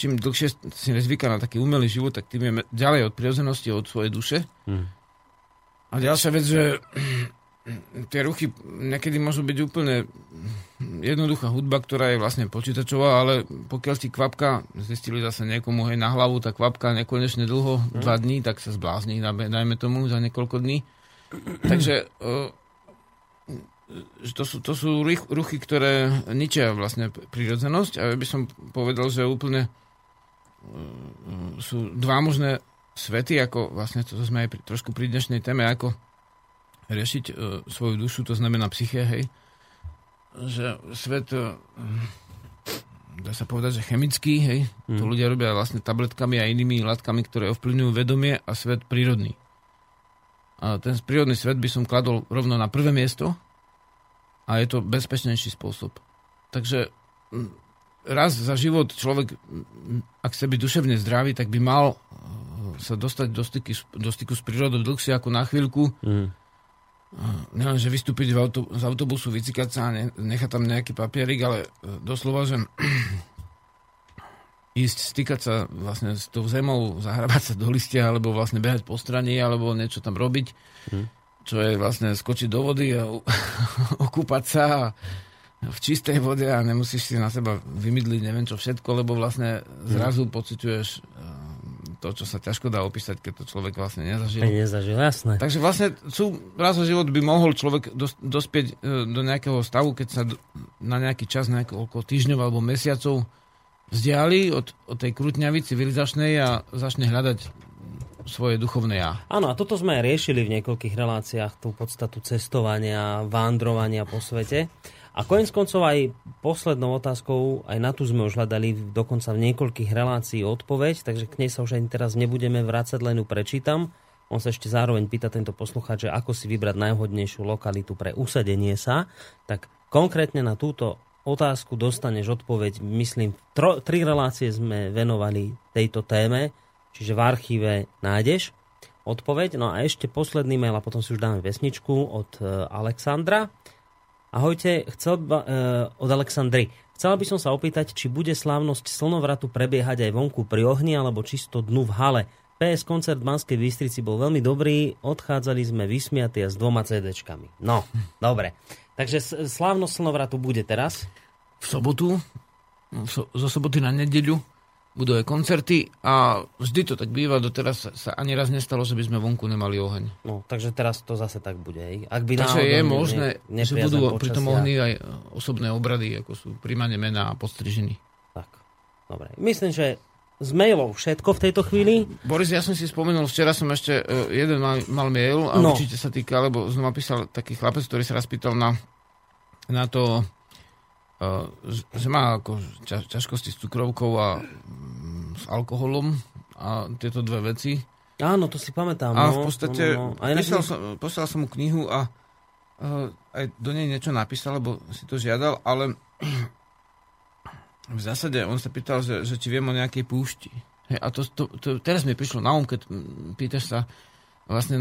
čím dlhšie si nezvyká na taký umelý život, tak tým je ďalej od prirodzenosti, od svojej duše. A ďalšia vec, že tie ruchy niekedy môžu byť úplne jednoduchá hudba, ktorá je vlastne počítačová, ale pokiaľ ti kvapka, zistili zase niekomu, hej, na hlavu, tá kvapka nekonečne dlho, 2 dní, tak sa zblázni, dajme tomu, za niekoľko dní. Takže to sú ruchy, ktoré ničia vlastne prírodzenosť, a ja by som povedal, že úplne sú dva možné svety, ako vlastne to sme aj trošku pri dnešnej téme, ako riešiť svoju dušu, to znamená psyché, hej. Že svet, dá sa povedať, že chemický, hej. To ľudia robia vlastne tabletkami a inými látkami, ktoré ovplyvňujú vedomie, a svet prírodný. A ten prírodný svet by som kladol rovno na prvé miesto, a je to bezpečnejší spôsob. Takže raz za život človek, ak chce byť duševne zdravý, tak by mal sa dostať do styku s prírodou dlhšie ako na chvíľku. Neviem, že vystúpiť z autobusu, vycikať sa a nechať tam nejaký papierik, ale doslova, že ísť, stýkať sa vlastne s tou zemou, zahrabať sa do listia, alebo vlastne behať po strane, alebo niečo tam robiť, čo je vlastne skočiť do vody a okúpať sa v čistej vode a nemusíš si na seba vymydliť neviem čo všetko, lebo vlastne zrazu pociťuješ to, čo sa ťažko dá opísať, keď to človek vlastne nezažil. Jasné. Takže vlastne raz za život by mohol človek dospieť do nejakého stavu, keď sa na nejaký čas, okolo týždňov alebo mesiacov vzdiali od tej krutňavy civilizačnej a začne hľadať svoje duchovné ja. Áno, a toto sme aj riešili v niekoľkých reláciách, tú podstatu cestovania, vándrovania po svete. A koniec koncov aj poslednou otázkou, aj na tú sme už hľadali dokonca v niekoľkých relácií odpoveď, takže k nej sa už ani teraz nebudeme vrácať, len ju prečítam. On sa ešte zároveň pýta, tento poslucháč, že ako si vybrať najvhodnejšiu lokalitu pre usadenie sa. Tak konkrétne na túto otázku dostaneš odpoveď, myslím, 3 relácie sme venovali tejto téme, čiže v archíve nájdeš odpoveď. No a ešte posledný mail a potom si už dáme vesničku od Alexandra. Ahojte, od Alexandry. Chcela by som sa opýtať, či bude slávnosť slnovratu prebiehať aj vonku pri ohni, alebo čisto dnu v hale. PS koncert v Banskej Bystrici bol veľmi dobrý, odchádzali sme vysmiatia s 2 CD-čkami. No, dobre. Takže slávnosť slnovratu bude teraz? V sobotu, zo soboty na nedeľu budú aj koncerty, a vždy to tak býva, doteraz sa ani raz nestalo, že by sme vonku nemali oheň. No, takže teraz to zase tak bude. Ak by takže je možné, že budú pri tom ohni aj osobné obrady, ako sú príjmanie mená a podstrižiny. Tak, dobre. Myslím, že z mailov všetko v tejto chvíli. Boris, ja som si spomenul, včera som ešte jeden mal mail, a určite sa týka, lebo znova písal taký chlapec, ktorý sa raz pýtal na to, že má ako ťažkosti s cukrovkou a s alkoholom a tieto dve veci. Áno, to si pamätám. A v podstate poslal som mu knihu a aj do nej niečo napísal, lebo si to žiadal, ale v zásade on sa pýtal, že či viem o nejakej púšti. Hej, a to teraz mi prišlo na keď pýtaš sa vlastne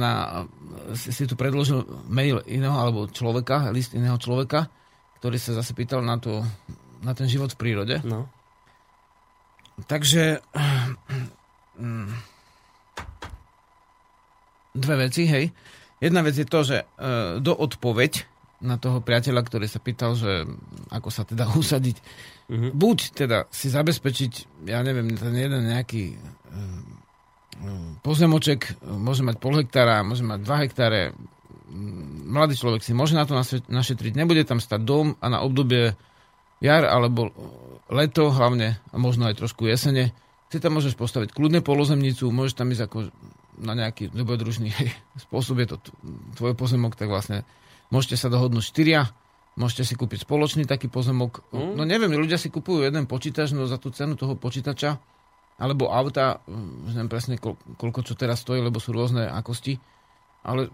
si tu predložil mail iného alebo človeka, list iného človeka, ktorý sa zase pýtal na ten život v prírode. No. Takže dve veci, hej. Jedna vec je to, že do odpoveď na toho priateľa, ktorý sa pýtal, že ako sa teda usadiť, buď teda si zabezpečiť, ja neviem, ten jeden nejaký pozemoček môže mať pol hektára, môže mať 2 hektáre. Mladý človek si môže na to našetriť. Nebude tam stať dom a na obdobie jar alebo leto hlavne a možno aj trošku jesene si tam môžeš postaviť kľudne polozemnicu, môžeš tam ísť ako na nejaký dobrodružný spôsob, je to tvoj pozemok, tak vlastne môžete sa dohodnúť 4, môžete si kúpiť spoločný taký pozemok. No neviem, ľudia si kupujú jeden počítač, no za tú cenu toho počítača alebo auta, neviem presne koľko čo teraz stojí, lebo sú rôzne akosti. Ale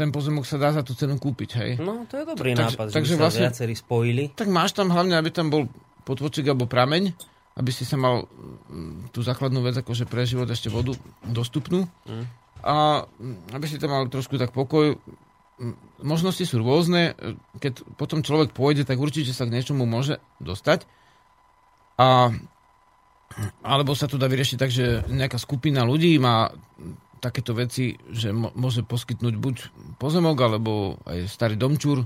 ten pozemok sa dá za tú cenu kúpiť, hej. No, to je dobrý nápad, takže vlastne, viacerí spojili. Tak máš tam hlavne, aby tam bol potvočik alebo prameň, aby si sa mal tú základnú vec, akože pre život ešte vodu dostupnú. A aby si tam mal trošku tak pokoj. Možnosti sú rôzne. Keď potom človek pôjde, tak určite sa k niečomu môže dostať. A alebo sa to dá vyriešiť tak, že nejaká skupina ľudí má takéto veci, že môže poskytnúť buď pozemok, alebo aj starý domčúr.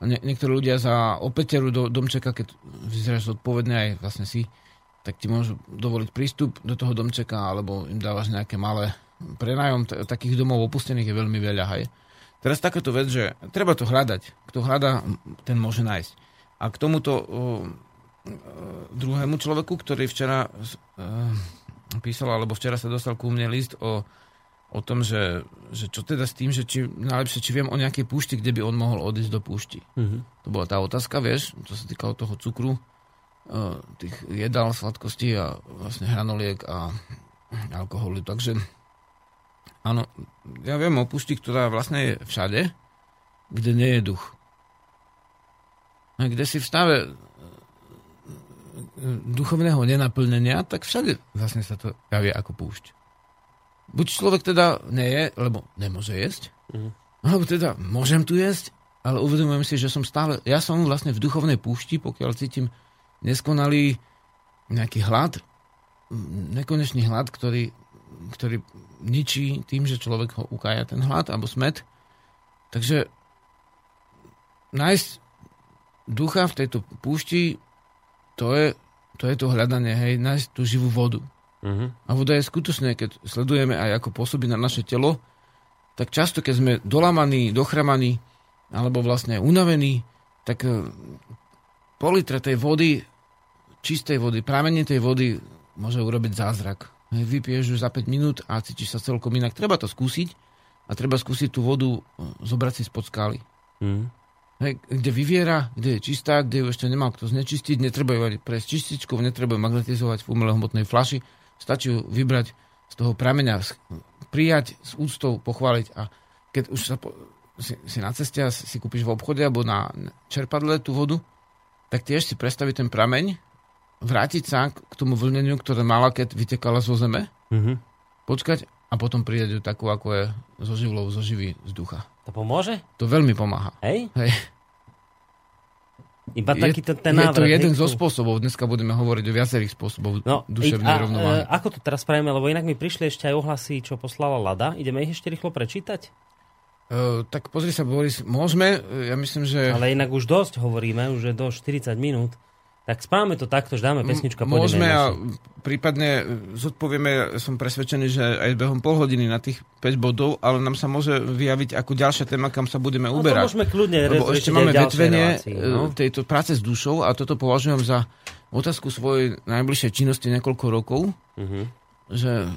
A niektorí ľudia za opäteru do domčeka, keď vyzeráš zodpovedne aj vlastne si, tak ti môžu dovoliť prístup do toho domčeka, alebo im dávaš nejaké malé prenájom. Takých domov opustených je veľmi veľa. Hej. Teraz takáto vec, že treba to hľadať. Kto hľadá, ten môže nájsť. A k tomuto druhému človeku, ktorý včera písal, alebo včera sa dostal ku mne list o tom, že čo teda s tým, že či najlepšie, či viem o nejakej púšti, kde by on mohol odísť do púšti. To bola tá otázka, vieš, čo sa týkalo toho cukru, tých jedál, sladkostí a vlastne hranoliek a alkoholu. Takže áno, ja viem o púšti, ktorá vlastne je všade, kde nie je duch. A kde si v stave duchovného nenaplnenia, tak všade vlastne sa to javie ako púšť. Buď človek teda neje, lebo nemôže jesť, alebo teda môžem tu jesť, ale uvedomujem si, že som stále, ja som vlastne v duchovnej púšti, pokiaľ cítim neskonalý nejaký hlad, nekonečný hlad, ktorý ničí tým, že človek ho ukája ten hlad, alebo smet. Takže nájsť ducha v tejto púšti, to je to hľadanie, hej, nájsť tú živú vodu. A voda je skutočne, keď sledujeme aj ako pôsobí na naše telo, tak často, keď sme dolamaní, dochramaní, alebo vlastne unavení, tak pol litra tej vody, čistej vody, pramenitej vody môže urobiť zázrak. Vypiješ ju za 5 minút a cítiš sa celkom inak. Treba to skúsiť a treba skúsiť tú vodu zobrať si spod skály. Kde vyviera, kde je čistá, kde ju ešte nemal kto znečistiť, netreba ju ani prejsť čističkou, netreba ju magnetizovať v umelohmotnej flaši. Stačí ju vybrať z toho prameňa, prijať s úctou, pochváliť. A keď už si na ceste a si kúpiš v obchode alebo na čerpadle tú vodu, tak tiež si predstaviť ten prameň, vrátiť sa k tomu vlneniu, ktoré mala, keď vytekala zo zeme, počkať a potom prijať ju takú, ako je zo živlou, zo živý z ducha. To pomôže? To veľmi pomáha. Hej. Iba takýto ten návrat. Je to jeden zo spôsobov. Dneska budeme hovoriť o viacerých spôsoboch duševnej rovnováhy. Ako to teraz spravíme? Lebo inak mi prišli ešte aj ohlasy, čo poslala Lada. Ideme ich ešte rýchlo prečítať? Tak pozri sa, Boris. Môžeme? Ja myslím, že... Ale inak už dosť hovoríme. Už je do 40 minút. Tak spáme to takto, že dáme pesnička. Môžeme a prípadne zodpovieme, som presvedčený, že aj behom pol hodiny na tých 5 bodov, ale nám sa môže vyjaviť ako ďalšia téma, kam sa budeme uberať. No to môžeme kľudne rezoviť. Ešte máme vetvenie tejto práce s dušou a toto považujem za otázku svojej najbližšej činnosti niekoľko rokov, že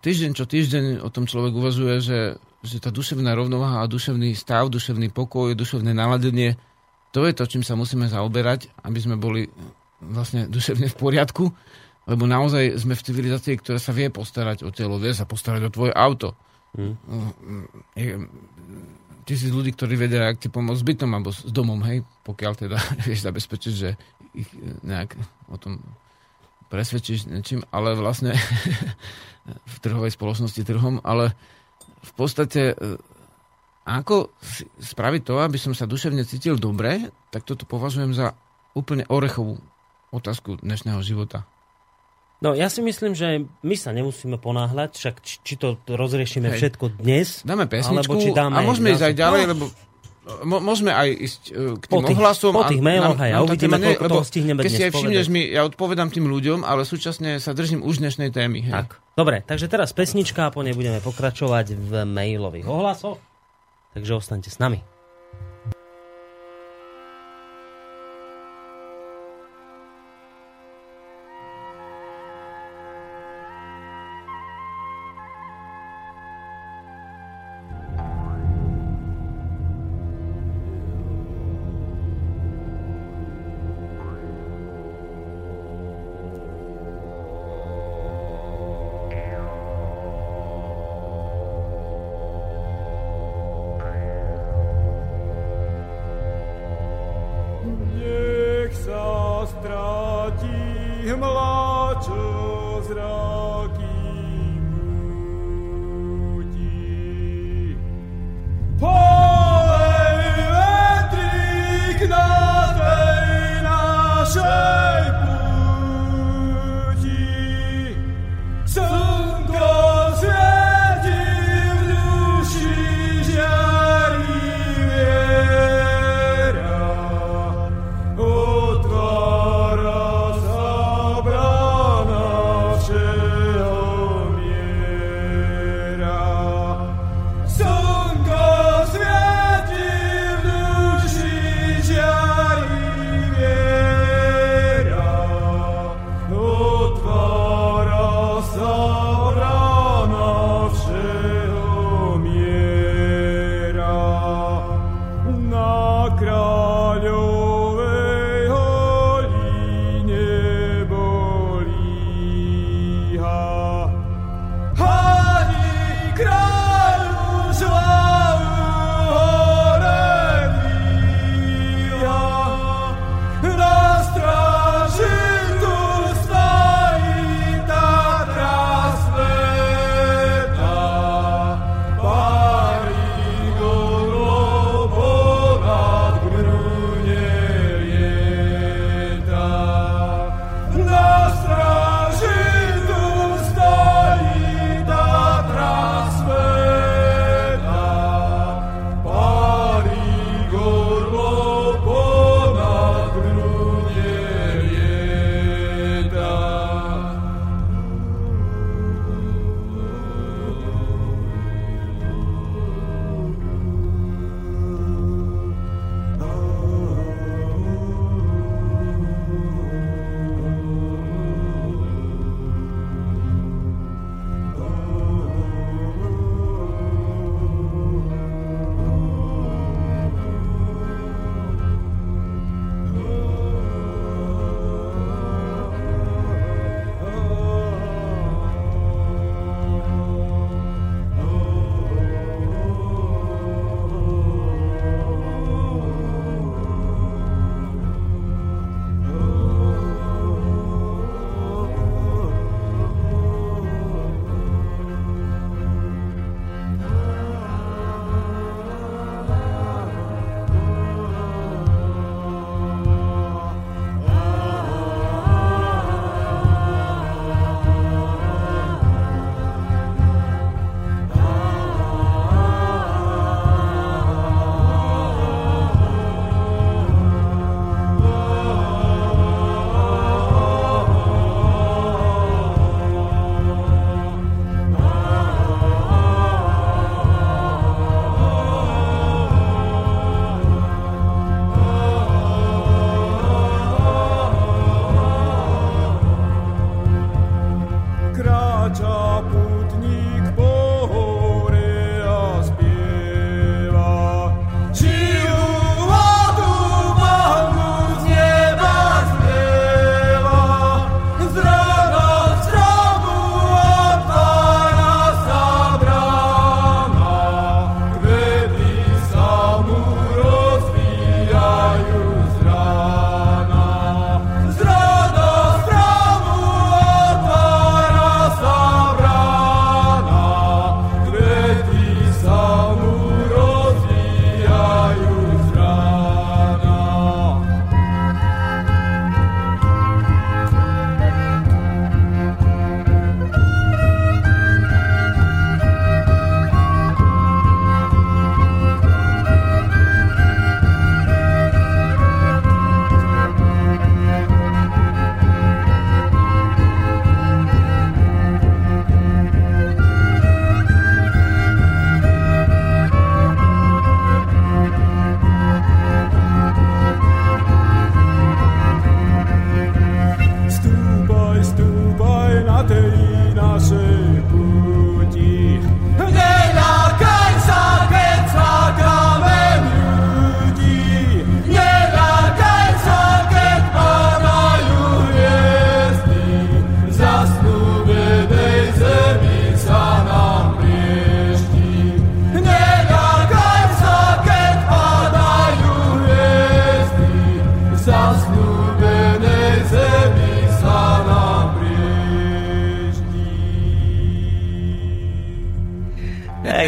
týždeň čo týždeň o tom človek uvažuje, že tá duševná rovnováha a duševný stav, duševný pokoj, duševné naladenie, to je to, čím sa musíme zaoberať, aby sme boli vlastne duševne v poriadku, lebo naozaj sme v civilizácii, ktorá sa vie postarať o telo, vie sa postarať o tvoje auto. Tisíc ľudí, ktorí vedia, ak ti pomôcť s bytom alebo s domom, hej, pokiaľ teda vieš zabezpečiť, že ich nejak o tom presvedčíš niečím, ale vlastne v trhovej spoločnosti trhom, ale v podstate... A ako spraviť to, aby som sa duševne cítil dobre, tak toto považujem za úplne orechovú otázku dnešného života. No, ja si myslím, že my sa nemusíme ponáhľať, však či to rozriešime všetko dnes, dáme pesničku, alebo či dáme a môžeme ísť aj ďalej, lebo Môžeme aj ísť k tým ohlasom. Po tých mailoch, ja uvidíme, koľko toho stihneme dnes povedať. Keď si aj všimneš, ja odpovedám tým ľuďom, ale súčasne sa držím už dnešnej témy. Hej. Tak, dobre, takže teraz pesnička a po nej budeme pokračovať v mailových ohlasoch. Takže ostaňte s nami.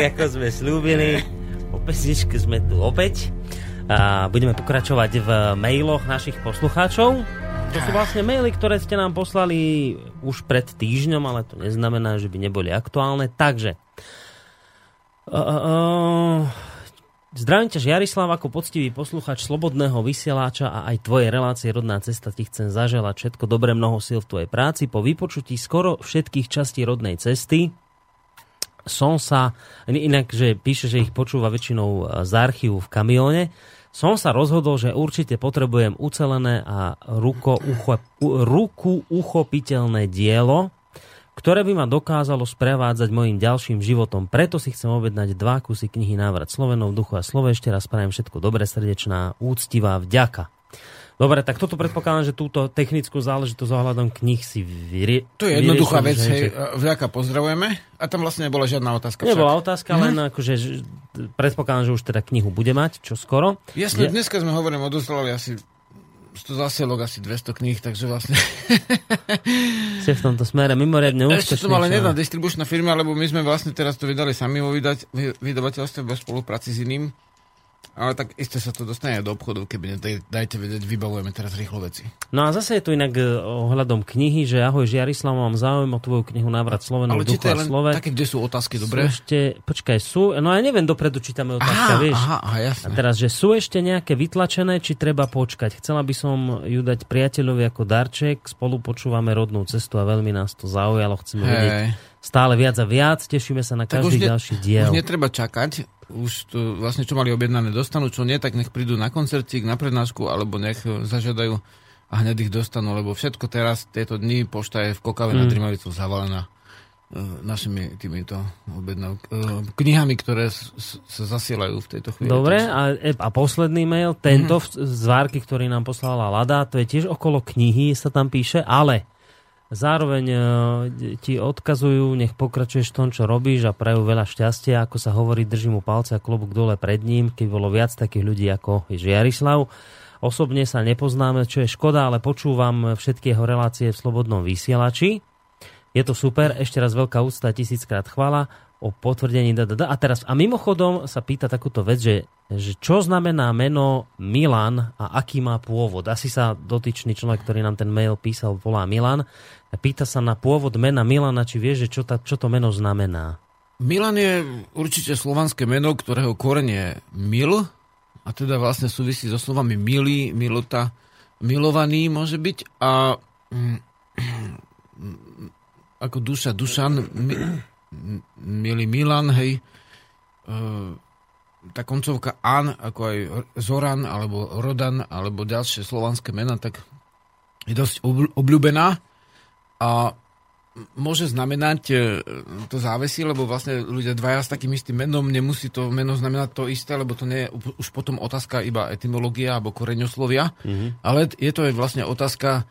tak ako sme slúbili, po pesničke sme tu opäť. Budeme pokračovať v mailoch našich poslucháčov. To sú vlastne maily, ktoré ste nám poslali už pred týždňom, ale to neznamená, že by neboli aktuálne. Takže zdravím ťa, Žiarislav, ako poctivý posluchač Slobodného vysielača a aj tvojej relácie Rodná cesta ti chcem zaželať všetko dobré, mnoho síl v tvojej práci. Po vypočutí skoro všetkých častí Rodnej cesty som sa, inak že píše, že ich počúva väčšinou z archívu v kamióne, som sa rozhodol, že určite potrebujem ucelené a ruku uchopiteľné dielo, ktoré by ma dokázalo sprevádzať mojim ďalším životom. Preto si chcem objednať 2 kusy knihy Návrat Slovenom v duchu a slove. Ešte raz prajem všetko dobré, srdečná, úctivá vďaka. Dobre, tak toto predpokladám, že túto technickú záležitosť ohľadom knih si vyrie... To je jednoduchá vec, hej, vďaka, pozdravujeme. A tam vlastne nebola žiadna otázka. Nebola otázka, len akože predpokladám, že už teda knihu bude mať, čo skoro. Jasne, dneska sme hovorili, odoslali asi 100 zásielok, asi 200 kníh, takže vlastne... Ste v tomto smere mimoriadne úspešný. Ešte som ale nedá distribučná firma, lebo my sme vlastne teraz to vydali sami vo vydavateľstve bez spolupráci s iným. Ale tak iste sa to dostane do obchodov, keby dajte vedieť, vybavujeme teraz rýchlo veci. No a zase je to inak ohľadom knihy, že ahoj Žiarislav, mám záujem o tvoju knihu Návrat Slovenom v duchu a slove. Ale také, kde sú otázky, dobre? Počkaj, sú, no ja neviem, dopredu čítame otázka, vieš. Aha, jasne. A teraz, že sú ešte nejaké vytlačené, či treba počkať? Chcela by som ju dať priateľovi ako darček, spolu počúvame Rodnú cestu a veľmi nás to zaujalo, chceme vedieť stále viac a viac, tešíme sa na každý ďalší diel. Už netreba čakať. Už to vlastne, čo mali objednané, dostanú, čo nie, tak nech prídu na koncertík, na prednášku, alebo nech zažiadajú a hneď ich dostanú, lebo všetko teraz, tieto dni, pošta je v Kokave nad Rimavicou zavalená našimi týmito knihami, ktoré sa zasielajú v tejto chvíli. Dobre, a posledný mail, tento z Várky, ktorý nám poslala Lada, to je tiež okolo knihy, sa tam píše, ale... Zároveň ti odkazujú, nech pokračuješ v tom, čo robíš a prajú veľa šťastia. Ako sa hovorí, držím mu palce a klobúk dole pred ním, keď bolo viac takých ľudí ako Žiarislav. Osobne sa nepoznáme, čo je škoda, ale počúvam všetky jeho relácie v Slobodnom vysielači. Je to super, ešte raz veľká úcta, 1000-krát chvála o potvrdení. A teraz, a mimochodom sa pýta takúto vec, že čo znamená meno Milan a aký má pôvod. Asi sa dotyčný človek, ktorý nám ten mail písal, volá Milan. Pýta sa na pôvod mena Milana, či vieš, že čo to meno znamená. Milan je určite slovanské meno, ktorého koreň je mil, a teda vlastne súvisí so slovami milý, milota, milovaný môže byť, a ako duša, dušan, milý Milan, hej, tá koncovka An, ako aj Zoran, alebo Rodan, alebo ďalšie slovanské mená, tak je dosť obľúbená a môže znamenať to závesí, lebo vlastne ľudia dvaja s takým istým menom, nemusí to meno znamenať to isté, lebo to nie je už potom otázka iba etymológia alebo koreňoslovia, ale je to aj vlastne otázka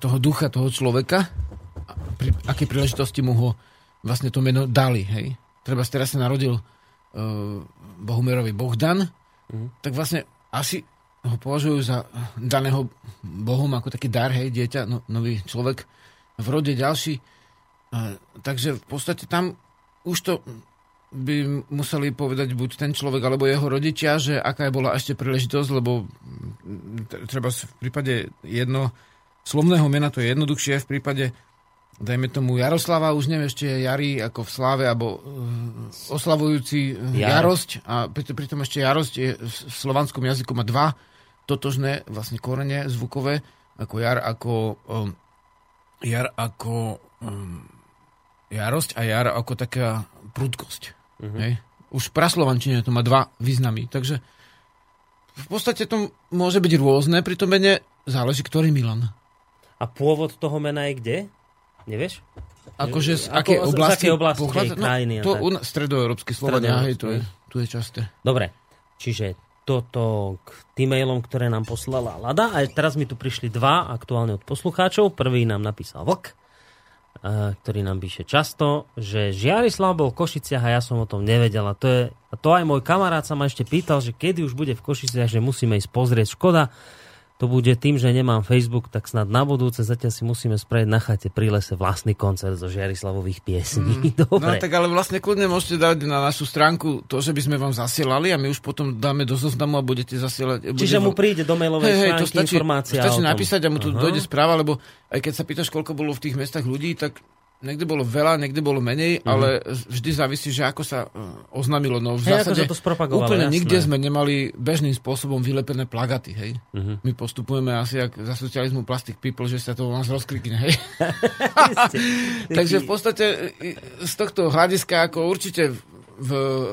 toho ducha, toho človeka, pri akej príležitosti mu ho vlastne to meno dali, hej. Treba si teraz sa narodil Bohumerovi Bohdan, tak vlastne asi ho považujú za daného Bohom ako taký dar, hej, dieťa, no, nový človek v rode ďalší. Takže v podstate tam už to by museli povedať buď ten človek alebo jeho rodičia, že aká je bola ešte príležitosť, lebo treba v prípade slovného mena to je jednoduchšie, v prípade dajme tomu Jaroslava, už neviem, ešte je Jari ako v sláve, alebo oslavujúci Jarosť, a pritom ešte Jarosť je v slovanskom jazyku má dva totožné vlastne korene zvukové, ako Jarosť a Jar ako taká prudkosť. Hej? Už v praslovančine to má dva významy, takže v podstate to môže byť rôzne, pri tom mene záleží, ktorý Milan. A pôvod toho mena je kde? Nevieš? Akože z akej oblasti krajiny? No, to stredoeurópsky Slovania, hej, tu je časté. Dobre, čiže toto k tým mailom, ktoré nám poslala Lada, a teraz mi tu prišli dva aktuálne od poslucháčov. Prvý nám napísal Vlk, ktorý nám píše často, že Žiarislav bol v Košiciach a ja som o tom nevedela. To aj môj kamarát sa ma ešte pýtal, že kedy už bude v Košiciach, že musíme ísť pozrieť. Škoda, to bude tým, že nemám Facebook, tak snad na budúce zatiaľ si musíme spraviť na chate pri lese vlastný koncert zo Žiarislavových piesní. Dobre. No tak ale vlastne kľudne môžete dať na našu stránku to, že by sme vám zasielali a my už potom dáme do zoznamu a budete zasielať. Čiže mu príde do mailovej stránky informácia. Stačí napísať a mu tu dojde správa, lebo aj keď sa pýtaš, koľko bolo v tých mestách ľudí, tak niekde bolo veľa, niekde bolo menej, ale vždy závisí, že ako sa oznámilo. No v zásade to úplne jasné. Nikde sme nemali bežným spôsobom vylepené plagaty, hej. Uh-huh. My postupujeme asi jak za socializmu Plastic People, že sa to u nás rozkrikne, hej. Takže v podstate z tohto hľadiska ako určite v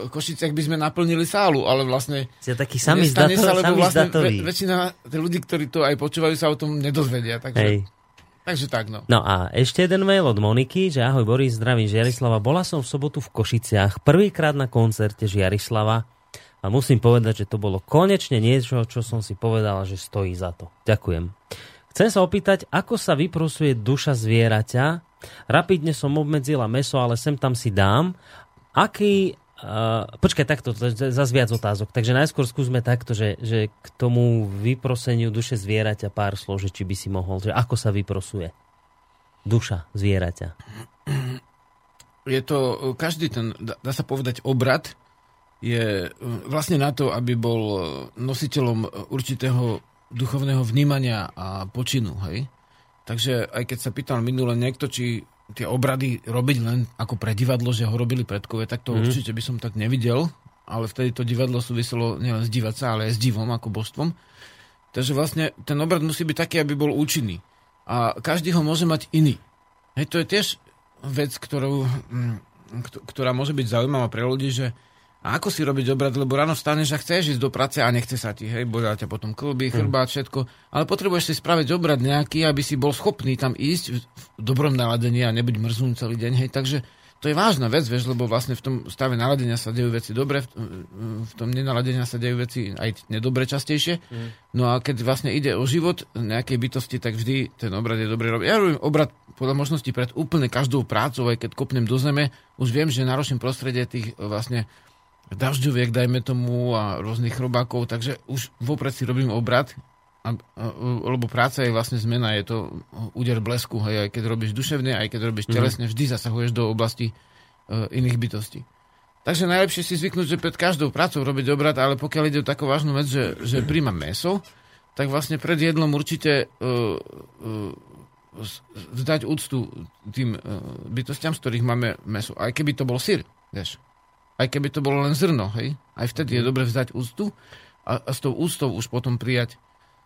Košiciach by sme naplnili sálu, ale vlastne taký nestane sa, lebo vlastne väčšina ľudí, ktorí to aj počúvajú, sa o tom nedozvedia, takže... Hej. Takže tak, no. No a ešte jeden mail od Moniky, že ahoj Boris, zdravím Žiarislava. Bola som v sobotu v Košiciach, prvýkrát na koncerte Žiarislava a musím povedať, že to bolo konečne niečo, čo som si povedala, že stojí za to. Ďakujem. Chcem sa opýtať, ako sa vyprosuje duša zvieraťa. Rapidne som obmedzila mäso, ale sem tam si dám. Počkaj, takto, zase viac otázok. Takže najskôr skúsme takto, že k tomu vyproseniu duše zvieraťa pár složí, či by si mohol. Že ako sa vyprosuje duša zvieraťa? Je to každý ten, dá sa povedať, obrad je vlastne na to, aby bol nositeľom určitého duchovného vnímania a počinu. Hej? Takže aj keď sa pýtal minule niekto, či tie obrady robiť len ako pre divadlo, že ho robili predkovia, tak to určite by som tak nevidel, ale vtedy to divadlo súviselo nielen s divadca, ale aj s divom ako božstvom. Takže vlastne ten obrad musí byť taký, aby bol účinný. A každý ho môže mať iný. Hej, to je tiež vec, ktorá môže byť zaujímavá pre ľudí, že ako si robiť obrad, lebo ráno vstaneš a chceš ísť do práce a nechce sa ti, hej, bolia ťa potom klby, chrbát, všetko, ale potrebuješ si spraviť obrad nejaký, aby si bol schopný tam ísť v dobrom naladení a nebyť mrzún celý deň, hej, takže to je vážna vec, vieš, lebo vlastne v tom stave naladenia sa dejú veci dobre, v tom nenaladenia sa dejú veci aj nedobre častejšie, no a keď vlastne ide o život nejakej bytosti, tak vždy ten obrad je dobre robiť. Ja robím obrad podľa možností pred úplne každou prácou, aj keď kopnem do zeme, už viem, že naruším prostredie tých vlastne dažďoviek, dajme tomu, a rôznych chrobákov, takže už vopred si robím obrad, lebo práca je vlastne zmena, je to úder blesku, hej, aj keď robíš duševne, aj keď robíš telesne, vždy zasahuješ do oblasti iných bytostí. Takže najlepšie si zvyknúť, že pred každou prácou robiť obrad, ale pokiaľ ide o takú vážnu vec, že príjmam mäso, tak vlastne pred jedlom určite vzdať úctu tým bytostiam, z ktorých máme mäso, aj keby to bol syr, vieš. Aj keby to bolo len zrno, hej? Aj vtedy je dobre vzdať úctu a s tou úctou už potom prijať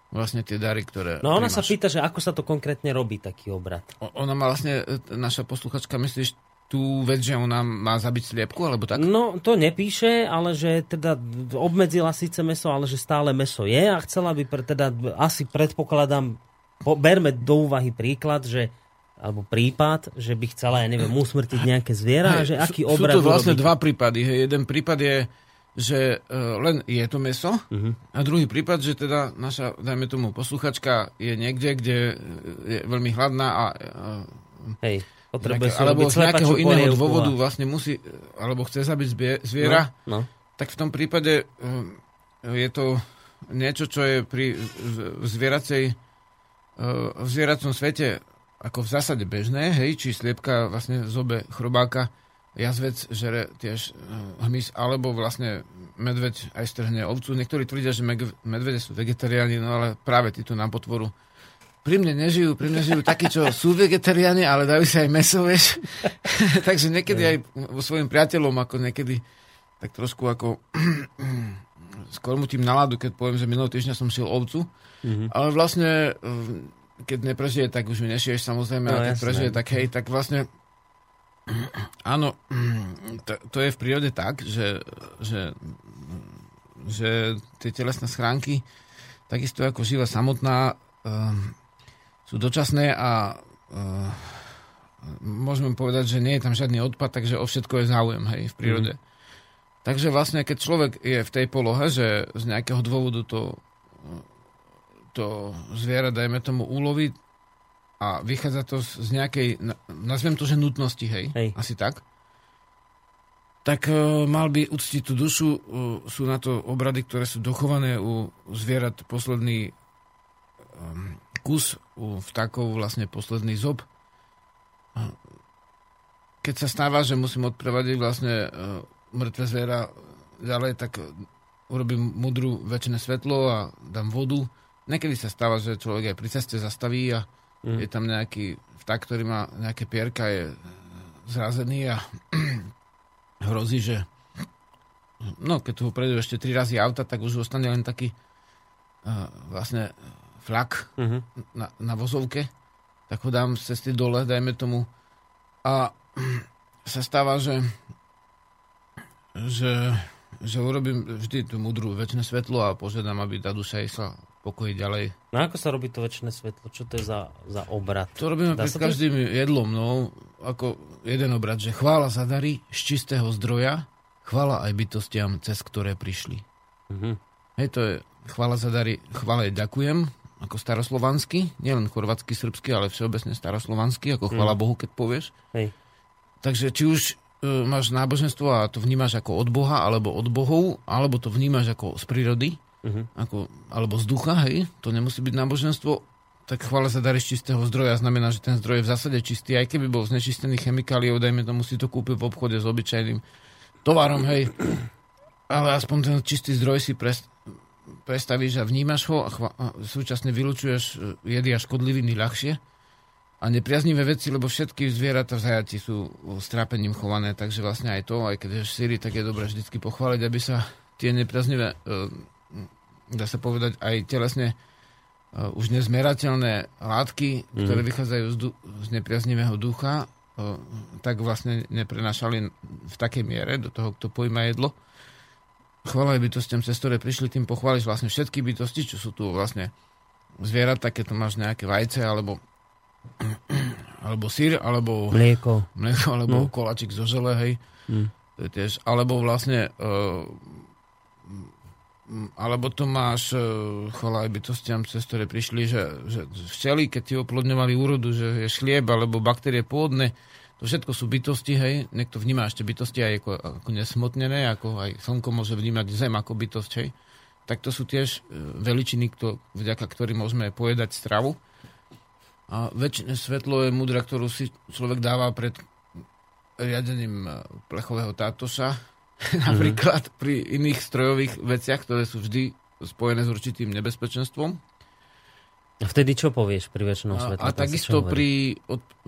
vlastne tie dary, ktoré... No ona primáš. Sa pýta, že ako sa to konkrétne robí, taký obrad. Ona má vlastne, naša posluchačka, myslíš tú vec, že ona má zabiť sliepku, alebo tak? No to nepíše, ale že teda obmedzila síce mäso, ale že stále mäso je a chcela by, teda asi predpokladám, berme do úvahy príklad, že alebo prípad, že by chcela, ja neviem, usmrtiť nejaké zviera, že aký obrad... Sú to vlastne dva prípady. Hej. Jeden prípad je, že len je to mäso a druhý prípad, že teda naša, dajme tomu, posluchačka je niekde, kde je veľmi hladná a... Hej, potrebuje nejaké, alebo z nejakého iného dôvodu vlastne musí, alebo chce zabiť zviera, tak v tom prípade je to niečo, čo je pri v zvieracom svete ako v zásade bežné, hej, či sliepka vlastne zobe chrobáka, jazvec žere tiež hmyz, alebo vlastne medveď aj strhne ovcu. Niektorí tvrdia, že medvede sú vegetariáni, no ale práve títo na potvoru. Pri mne žijú takí, čo sú vegetariáni, ale dajú si aj mäso, vieš. Takže niekedy aj svojim priateľom, ako niekedy tak trošku ako skôr mu tým náladu, keď poviem, že minulý týždňa som šiel ovcu, ale vlastne... keď neprežije, tak už ju nešieš, samozrejme, no, a keď prežije, tak hej, tak vlastne áno, to je v prírode tak, že tie telesné schránky, takisto ako živa samotná, sú dočasné a môžeme povedať, že nie je tam žiadny odpad, takže o všetko je záujem, hej, v prírode. Takže vlastne, keď človek je v tej polohe, že z nejakého dôvodu to zviera, dajme tomu, úlovy a vychádza to z nejakej, nazviem to, že nutnosti, hej. Asi tak. Tak mal by uctiť tú dušu, sú na to obrady, ktoré sú dochované u zvierat posledný kus vtákov vlastne posledný zob. Keď sa stáva, že musím odprevadiť vlastne mŕtve zviera ďalej, tak urobím mudru väčšie svetlo a dám vodu. Niekedy sa stáva, že človek aj pri ceste zastaví a je tam nejaký vták, ktorý má nejaké pierka, je zrazený a hrozí, že no, keď ho prejdú ešte 3 razy auta, tak už ostane len taký vlastne flak na vozovke. Tak ho dám z cesty dole, dajme tomu. A sa stáva, že urobím vždy tú mudru večné svetlo a požiadam, aby tá duša išla pokoji ďalej. No ako sa robí to večné svetlo? Čo to je za obrad? To robíme pred každým jedlom, no, ako jeden obrad, že chvála za dary z čistého zdroja, chvála aj bytostiam, cez ktoré prišli. Hej, to je chvála za dary, chvála je ďakujem, ako staroslovanský, nielen chorvátsky, srbský, ale všeobecne staroslovanský, ako chvála Bohu, keď povieš. Hej. Takže či už máš náboženstvo a to vnímaš ako od Boha, alebo od bohov, alebo to vnímaš ako z prírody, ako, alebo z ducha, hej, to nemusí byť náboženstvo, tak chvála sa darí z čistého zdroja, znamená, že ten zdroj je v zásade čistý, aj keby bol znečistený chemikáliou, dajme to, musí to kúpiť v obchode s obyčajným tovarom, hej, ale aspoň ten čistý zdroj si predstavíš a vnímaš ho a súčasne vylučuješ jedy a škodliviny ľahšie a nepriaznivé veci, lebo všetky zvieratá v zajati sú strápením chované, takže vlastne aj to, aj keď ješ syry, tak je dobré vždycky pochváliť, aby sa tie nepriaznivé dá sa povedať, aj telesne už nezmerateľné látky, ktoré vychádzajú z nepriaznivého ducha, tak vlastne neprenašali v takej miere do toho, kto pojíma jedlo. Chvála je bytostiam, cez ktoré prišli, tým pochváliš vlastne všetky bytosti, čo sú tu vlastne zvieratá, keď to máš nejaké vajce, alebo syr, alebo mlieko alebo koláčik zo žele, hej. To je tiež, alebo vlastne alebo to máš chvála aj bytostiam, cez ktoré prišli, že včely, keď ti oplodňovali úrodu, že je šlieb alebo baktérie pôvodné, to všetko sú bytosti, hej. Niekto vníma ešte bytosti aj ako nesmotnené, ako aj slnko môže vnímať zem ako bytosť, hej. Tak to sú tiež veličiny, vďaka ktorým môžeme pojedať stravu. A väčšie svetlo je mudra, ktorú si človek dáva pred riadením plechového tátoša, napríklad pri iných strojových veciach, ktoré sú vždy spojené s určitým nebezpečenstvom. A vtedy čo povieš pri väčšinom svetle? A takisto pri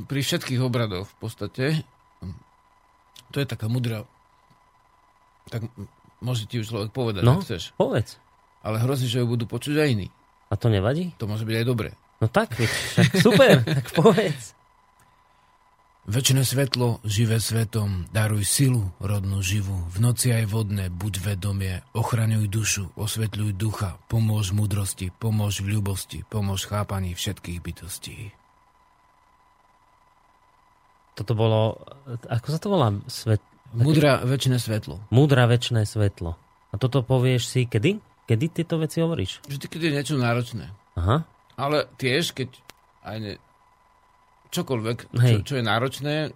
všetkých obradoch v podstate. To je taká mudra. Tak môže ti ju človek povedať, no, ak chceš. Povedz. Ale hrozí, že ju budú počuť aj iní. A to nevadí? To môže byť aj dobre. No tak, super, tak povedz. Večné svetlo, živé svetom, daruj silu, rodnú živú, v noci aj vodné, buď vedomie, ochraňuj dušu, osvetľuj ducha, pomôž múdrosti, pomôž v ľubosti, pomôž chápaní všetkých bytostí. Toto bolo, ako sa to volá? Mudra večné svetlo. Mudra večné svetlo. A toto povieš si kedy? Kedy tieto veci hovoríš? Vždy, keď je niečo náročné. Aha. Ale tiež, keď aj ne... čokoľvek, čo je náročné,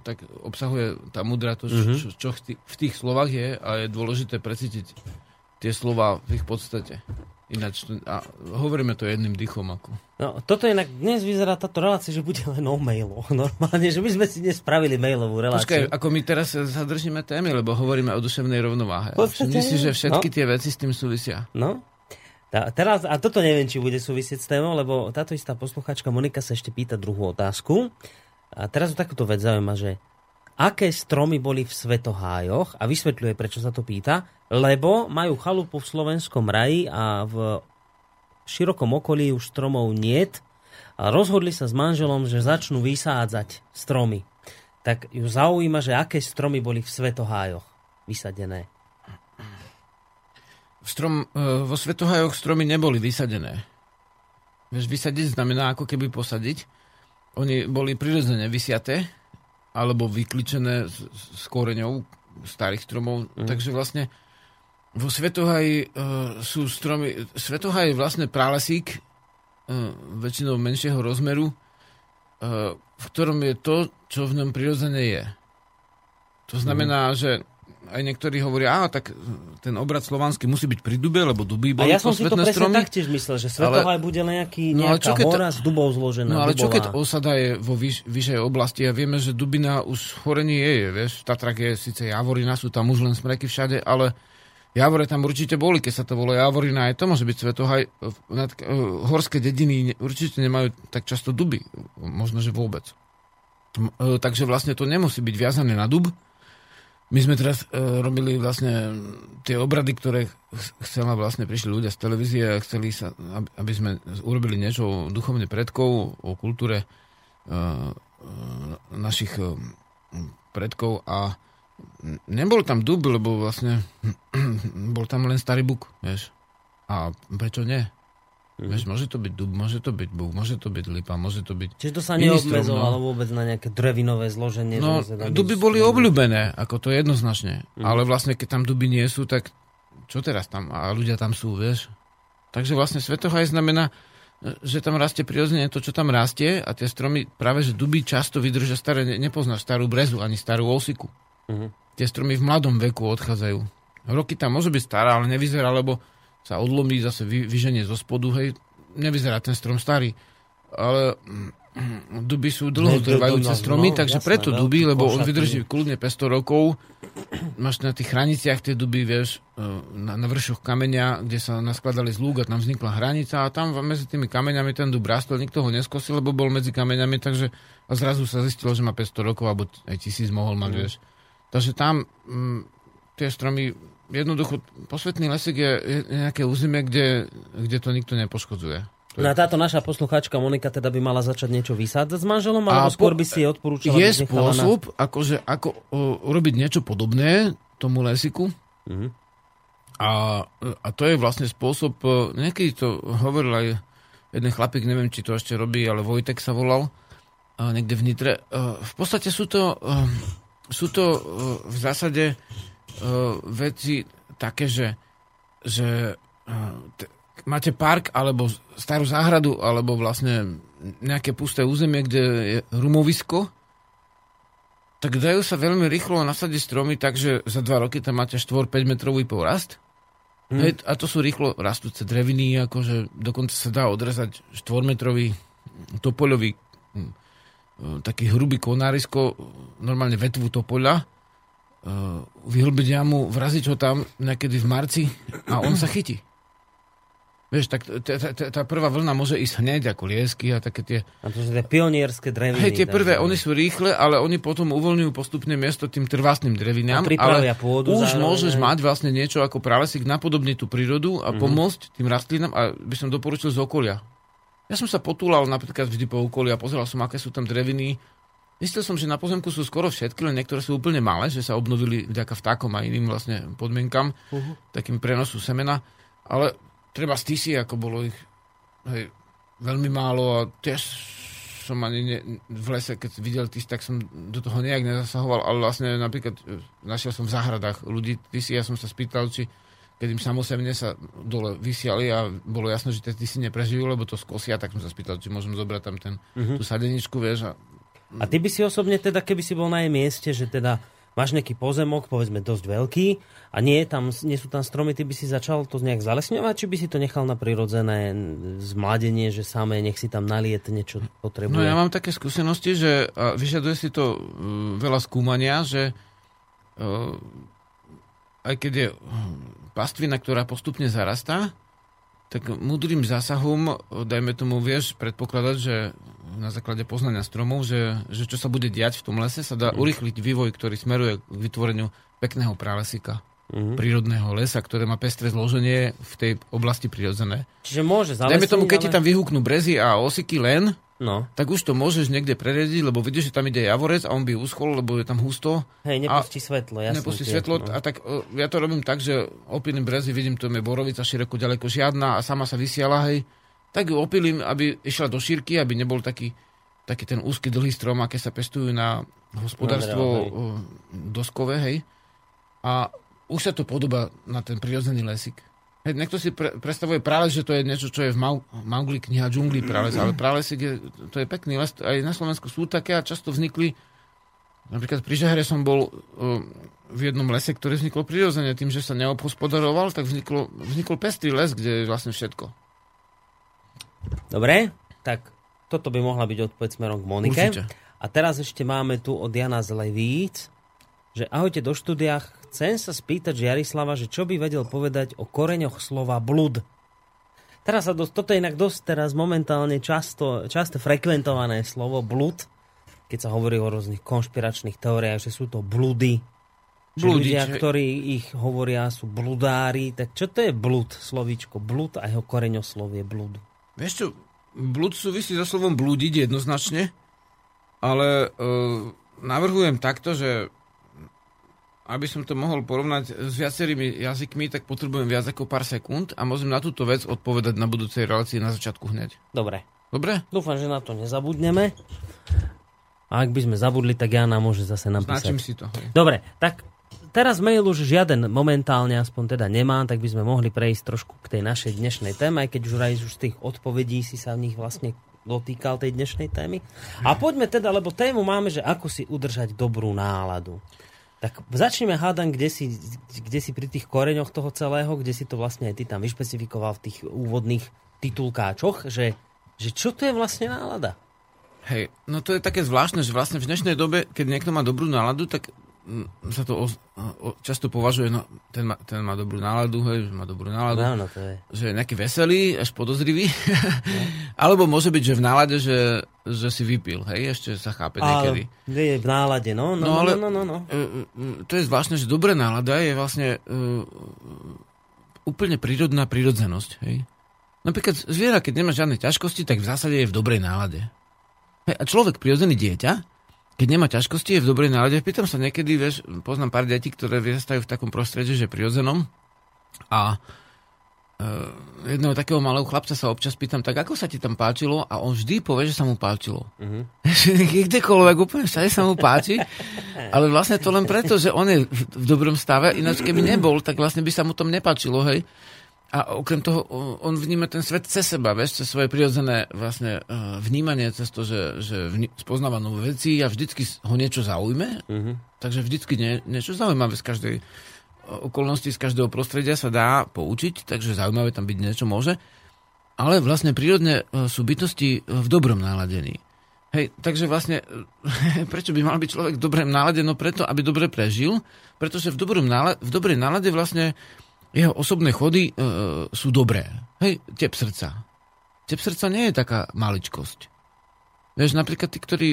tak obsahuje tá mudra to, čo v tých slovách je a je dôležité precítiť tie slova v ich podstate. Ináč, a hovoríme to jedným dýchom. Ako. No, toto inak dnes vyzerá táto relácia, že bude len o mailoch. Normálne, že my sme si dnes spravili mailovú reláciu. Počkaj, ako my teraz zadržíme témy, lebo hovoríme o duševnej rovnováhe. Všimni si, že všetky tie veci s tým súvisia. No. Teraz, a toto neviem, či bude súvisieť s témou, lebo táto istá posluchačka Monika sa ešte pýta druhú otázku. A teraz o takúto vec zaujíma, že aké stromy boli v Svetohájoch, a vysvetľuje, prečo sa to pýta, lebo majú chalupu v slovenskom raji a v širokom okolí už stromov niet. A rozhodli sa s manželom, že začnú vysádzať stromy. Tak ju zaujíma, že aké stromy boli v Svetohájoch vysadené. Vo Svetohajoch stromy neboli vysadené. Vieš, vysadiť znamená ako keby posadiť. Oni boli prirodzene vysiaté alebo vykličené s koreňou starých stromov. Takže vlastne vo Svetohaji sú stromy... Svetohaj je vlastne pralesík väčšinou menšieho rozmeru, v ktorom je to, čo v ňom prirodzene je. To znamená, že aj niektorí hovoria, áno, tak ten obrad slovanský musí byť pri dube, lebo duby boli posvetné stromy. A ja som si to presne taktiež myslel, že Svetohaj bude nejaká hora z dubov zložená. No ale dubová. Čo keď osada je vo vyššej oblasti a vieme, že dubina už chorení je, vieš, v Tatrach je síce javorina, sú tam už len smreky všade, ale javore tam určite boli, keď sa to volá javorina, aj to môže byť Svetohaj. Horské dediny určite nemajú tak často duby, možno, že vôbec. Takže vlastne to nemusí byť viazané na dub. My sme teraz robili vlastne tie obrady, ktoré vlastne prišli ľudia z televízie a chceli sa, aby sme urobili niečo o duchovne predkov, o kultúre našich predkov a nebol tam dub, lebo vlastne bol tam len starý buk, vieš. A prečo nie? Vieš, môže to byť dub, môže to byť buk, môže to byť lipa, môže to byť... Čiže to sa neobmedzovalo vôbec na nejaké drevinové zloženie? No, duby boli obľúbené, ako to jednoznačne. Ale vlastne, keď tam duby nie sú, tak čo teraz tam? A ľudia tam sú, vieš? Takže vlastne Svetohaj znamená, že tam rastie prirodzene to, čo tam rastie a tie stromy, práve že duby často vydržia staré, nepoznáš starú brezu ani starú osiku. Tie stromy v mladom veku odchádzajú. Roky tam môže byť stará, ale nevyzerá, lebo sa odlomí, zase vyženie zo spodu, hej, nevyzerá ten strom starý. Ale duby sú dlho trvajúce stromy, takže jasné, preto duby, lebo on vydrží kľudne 500 rokov. Máš na tých hraniciach tie duby, vieš, na vršoch kameňa, kde sa naskladali z lúk a tam vznikla hranica a tam medzi tými kameňami ten dub rastol, nikto ho neskosil, lebo bol medzi kameňami, takže a zrazu sa zistilo, že má 500 rokov, alebo aj 1000 mohol mať, vieš. Takže tam tie stromy... Jednoducho, posvetný lesík je nejaké územie, kde to nikto nepoškodzuje. No a táto naša poslucháčka Monika teda by mala začať niečo vysádzať s manželom, alebo skôr by si jej odporúčala... Je spôsob, ako urobiť niečo podobné tomu lesíku. A to je vlastne spôsob... Niekedy to hovoril aj jeden chlapík, neviem, či to ešte robí, ale Vojtek sa volal, niekde v Nitre. V podstate sú to v zásade... veci také, že máte park alebo starú záhradu alebo vlastne nejaké pusté územie, kde je rumovisko, tak dajú sa veľmi rýchlo nasadiť stromy, takže za 2 roky tam máte 4-5 metrový porast. A to sú rýchlo rastúce dreviny, akože dokonca sa dá odrezať 4-metrový topoľový taký hrubý konárisko, normálne vetvu topoľa, vyhlbiť jamu, vraziť ho tam niekedy v marci a on sa chytí. Vieš, tak tá prvá vlna môže ísť hneď ako liesky a také tie... A to sú tie pionierské dreviny. Hej, tie prvé, oni sú rýchle, ale oni potom uvoľňujú postupne miesto tým trvácnym drevinám, ale pôdu, už môžeš mať vlastne niečo ako pralesík, napodobniť tú prírodu a pomôcť tým rastlinám a by som doporučil z okolia. Ja som sa potúlal napríklad vždy po okolí a pozeral som, aké sú tam dreviny. Myslel som, že na pozemku sú skoro všetky, len niektoré sú úplne malé, že sa obnovili vďaka vtákom a iným vlastne podmienkam, takým prenosu semena. Ale treba z tisí, ako bolo ich veľmi málo a tiež som ani v lese, keď videl tisí, tak som do toho nejak nezasahoval, ale vlastne napríklad našiel som v záhradách ľudí tisí, ja som sa spýtal, či keď im samosemne sa dole vysiali a bolo jasné, že tie tisí neprežijú, lebo to skosia, tak som sa spýtal, či môžem zobrať tam tú sadeničku, vieš, a ty by si osobne teda, keby si bol na jej mieste, že teda máš nejaký pozemok, povedzme dosť veľký, a nie sú tam stromy, ty by si začal to nejak zalesňovať, či by si to nechal na prirodzené zmladenie, že samé nech si tam naliet niečo potrebuje? No ja mám také skúsenosti, že vyžaduje si to veľa skúmania, že aj keď je pastvina, ktorá postupne zarastá, tak múdrym zásahom, dajme tomu, vieš predpokladať, že na základe poznania stromov, že čo sa bude diať v tom lese, sa dá urýchliť vývoj, ktorý smeruje k vytvoreniu pekného pralesika, prírodného lesa, ktoré má pestré zloženie v tej oblasti prirodzené. Čiže môže zalesniť, dajme tomu, keď ti tam vyhúknú brezy a osiky len, tak už to môžeš niekde prerediť, lebo vidíš, že tam ide javorec a on by uschol, lebo je tam husto. Hej, nepustí svetlo, jasné. Nepustí svetlo, a tak ja to robím tak, že opilím brezy, vidím, to je borovica, široko ďaleko žiadna a sama sa vysiala, hej. Tak ju opilím, aby išla do šírky, aby nebol taký ten úzky dlhý strom, aké sa pestujú na hospodárstvo doskové, hej. A už sa to podoba na ten prirodzený lesík. Hej, niekto si predstavuje prales, že to je niečo, čo je v Maugli kniha džungli prales, ale pralesík, to je pekný les. Aj na Slovensku sú také a často vznikli Napríklad pri Žahre som bol v jednom lese, ktorý vzniklo prirodzene tým, že sa neobhospodaroval, tak vznikol pestrý les, kde je vlastne všetko. Dobre, tak toto by mohla byť odpoveď smerom k Monike. Určite. A teraz ešte máme tu od Jana z Levíc, že ahojte do štúdiách, chcem sa spýtať Žiarislava, že čo by vedel povedať o koreňoch slova blud. Teraz sa toto je inak teraz momentálne často frekventované slovo blud, keď sa hovorí o rôznych konšpiračných teóriách, že sú to bludy. Ľudia, ktorí ich hovoria, sú bludári. Tak čo to je blud, slovíčko blud a jeho koreňoslovie blud? Vieš čo, blud súvisí so slovom blúdiť jednoznačne, ale navrhujem takto, že aby som to mohol porovnať s viacerými jazykmi, tak potrebujem viac ako pár sekúnd a môžem na túto vec odpovedať na budúcej relácii na začiatku hneď. Dobre? Dúfam, že na to nezabudneme. A ak by sme zabudli, tak Jana môže zase napísať. Značím si to. Dobre, tak teraz mail už žiaden momentálne aspoň teda nemám, tak by sme mohli prejsť trošku k tej našej dnešnej téme, aj keď už z tých odpovedí si sa v nich vlastne dotýkal tej dnešnej témy. A poďme teda, lebo tému máme, že ako si udržať dobrú náladu. Tak začneme hádam, kde si pri tých koreňoch toho celého, kde si to vlastne aj ty tam vyšpecifikoval v tých úvodných titulkáčoch, že čo to je vlastne nálada? Hej, no to je také zvláštne, že vlastne v dnešnej dobe, keď niekto má dobrú náladu, tak sa to často považuje, no ten má dobrú náladu, hej, že má dobrú náladu, no, to je. Že je nejaký veselý, až podozrivý, no. Alebo môže byť, že v nálade, že si vypil, hej, ešte sa chápe niekedy. Ale v nálade, no. To je zvláštne, že dobrá nálada je vlastne úplne prírodzenosť, hej. Napríklad zviera, keď nemá žiadne ťažkosti, tak v zásade je v dobrej nálade. Hej, a človek, prirodzený dieťa, keď nemá ťažkosti, je v dobrej nálade. Pýtam sa niekedy, vieš, poznám pár detí, ktoré vyrastajú v takom prostredí, že prirodzenom. A jedného takého malého chlapca sa občas pýtam, tak ako sa ti tam páčilo? A on vždy povie, že sa mu páčilo. Kdekoľvek, úplne všade sa mu páči. Ale vlastne to len preto, že on je v dobrom stave. Ináč keby nebol, tak vlastne by sa mu tam nepáčilo, hej. A okrem toho, on vníma ten svet cez seba, vieš, cez svoje prirodzené vlastne vnímanie, cez to, že spoznáva nové veci a vždycky ho niečo zaujme. Takže vždycky niečo zaujímavé z každej okolnosti, z každého prostredia sa dá poučiť, takže zaujímavé tam byť niečo môže. Ale vlastne prírodne sú bytosti v dobrom náladení. Hej, takže vlastne, prečo by mal byť človek v dobrom nálade? No preto, aby dobre prežil, pretože v dobrej nálade vlastne jeho osobné chody sú dobré. Hej, tep srdca. Tep srdca nie je taká maličkosť. Vieš, napríklad tí, ktorí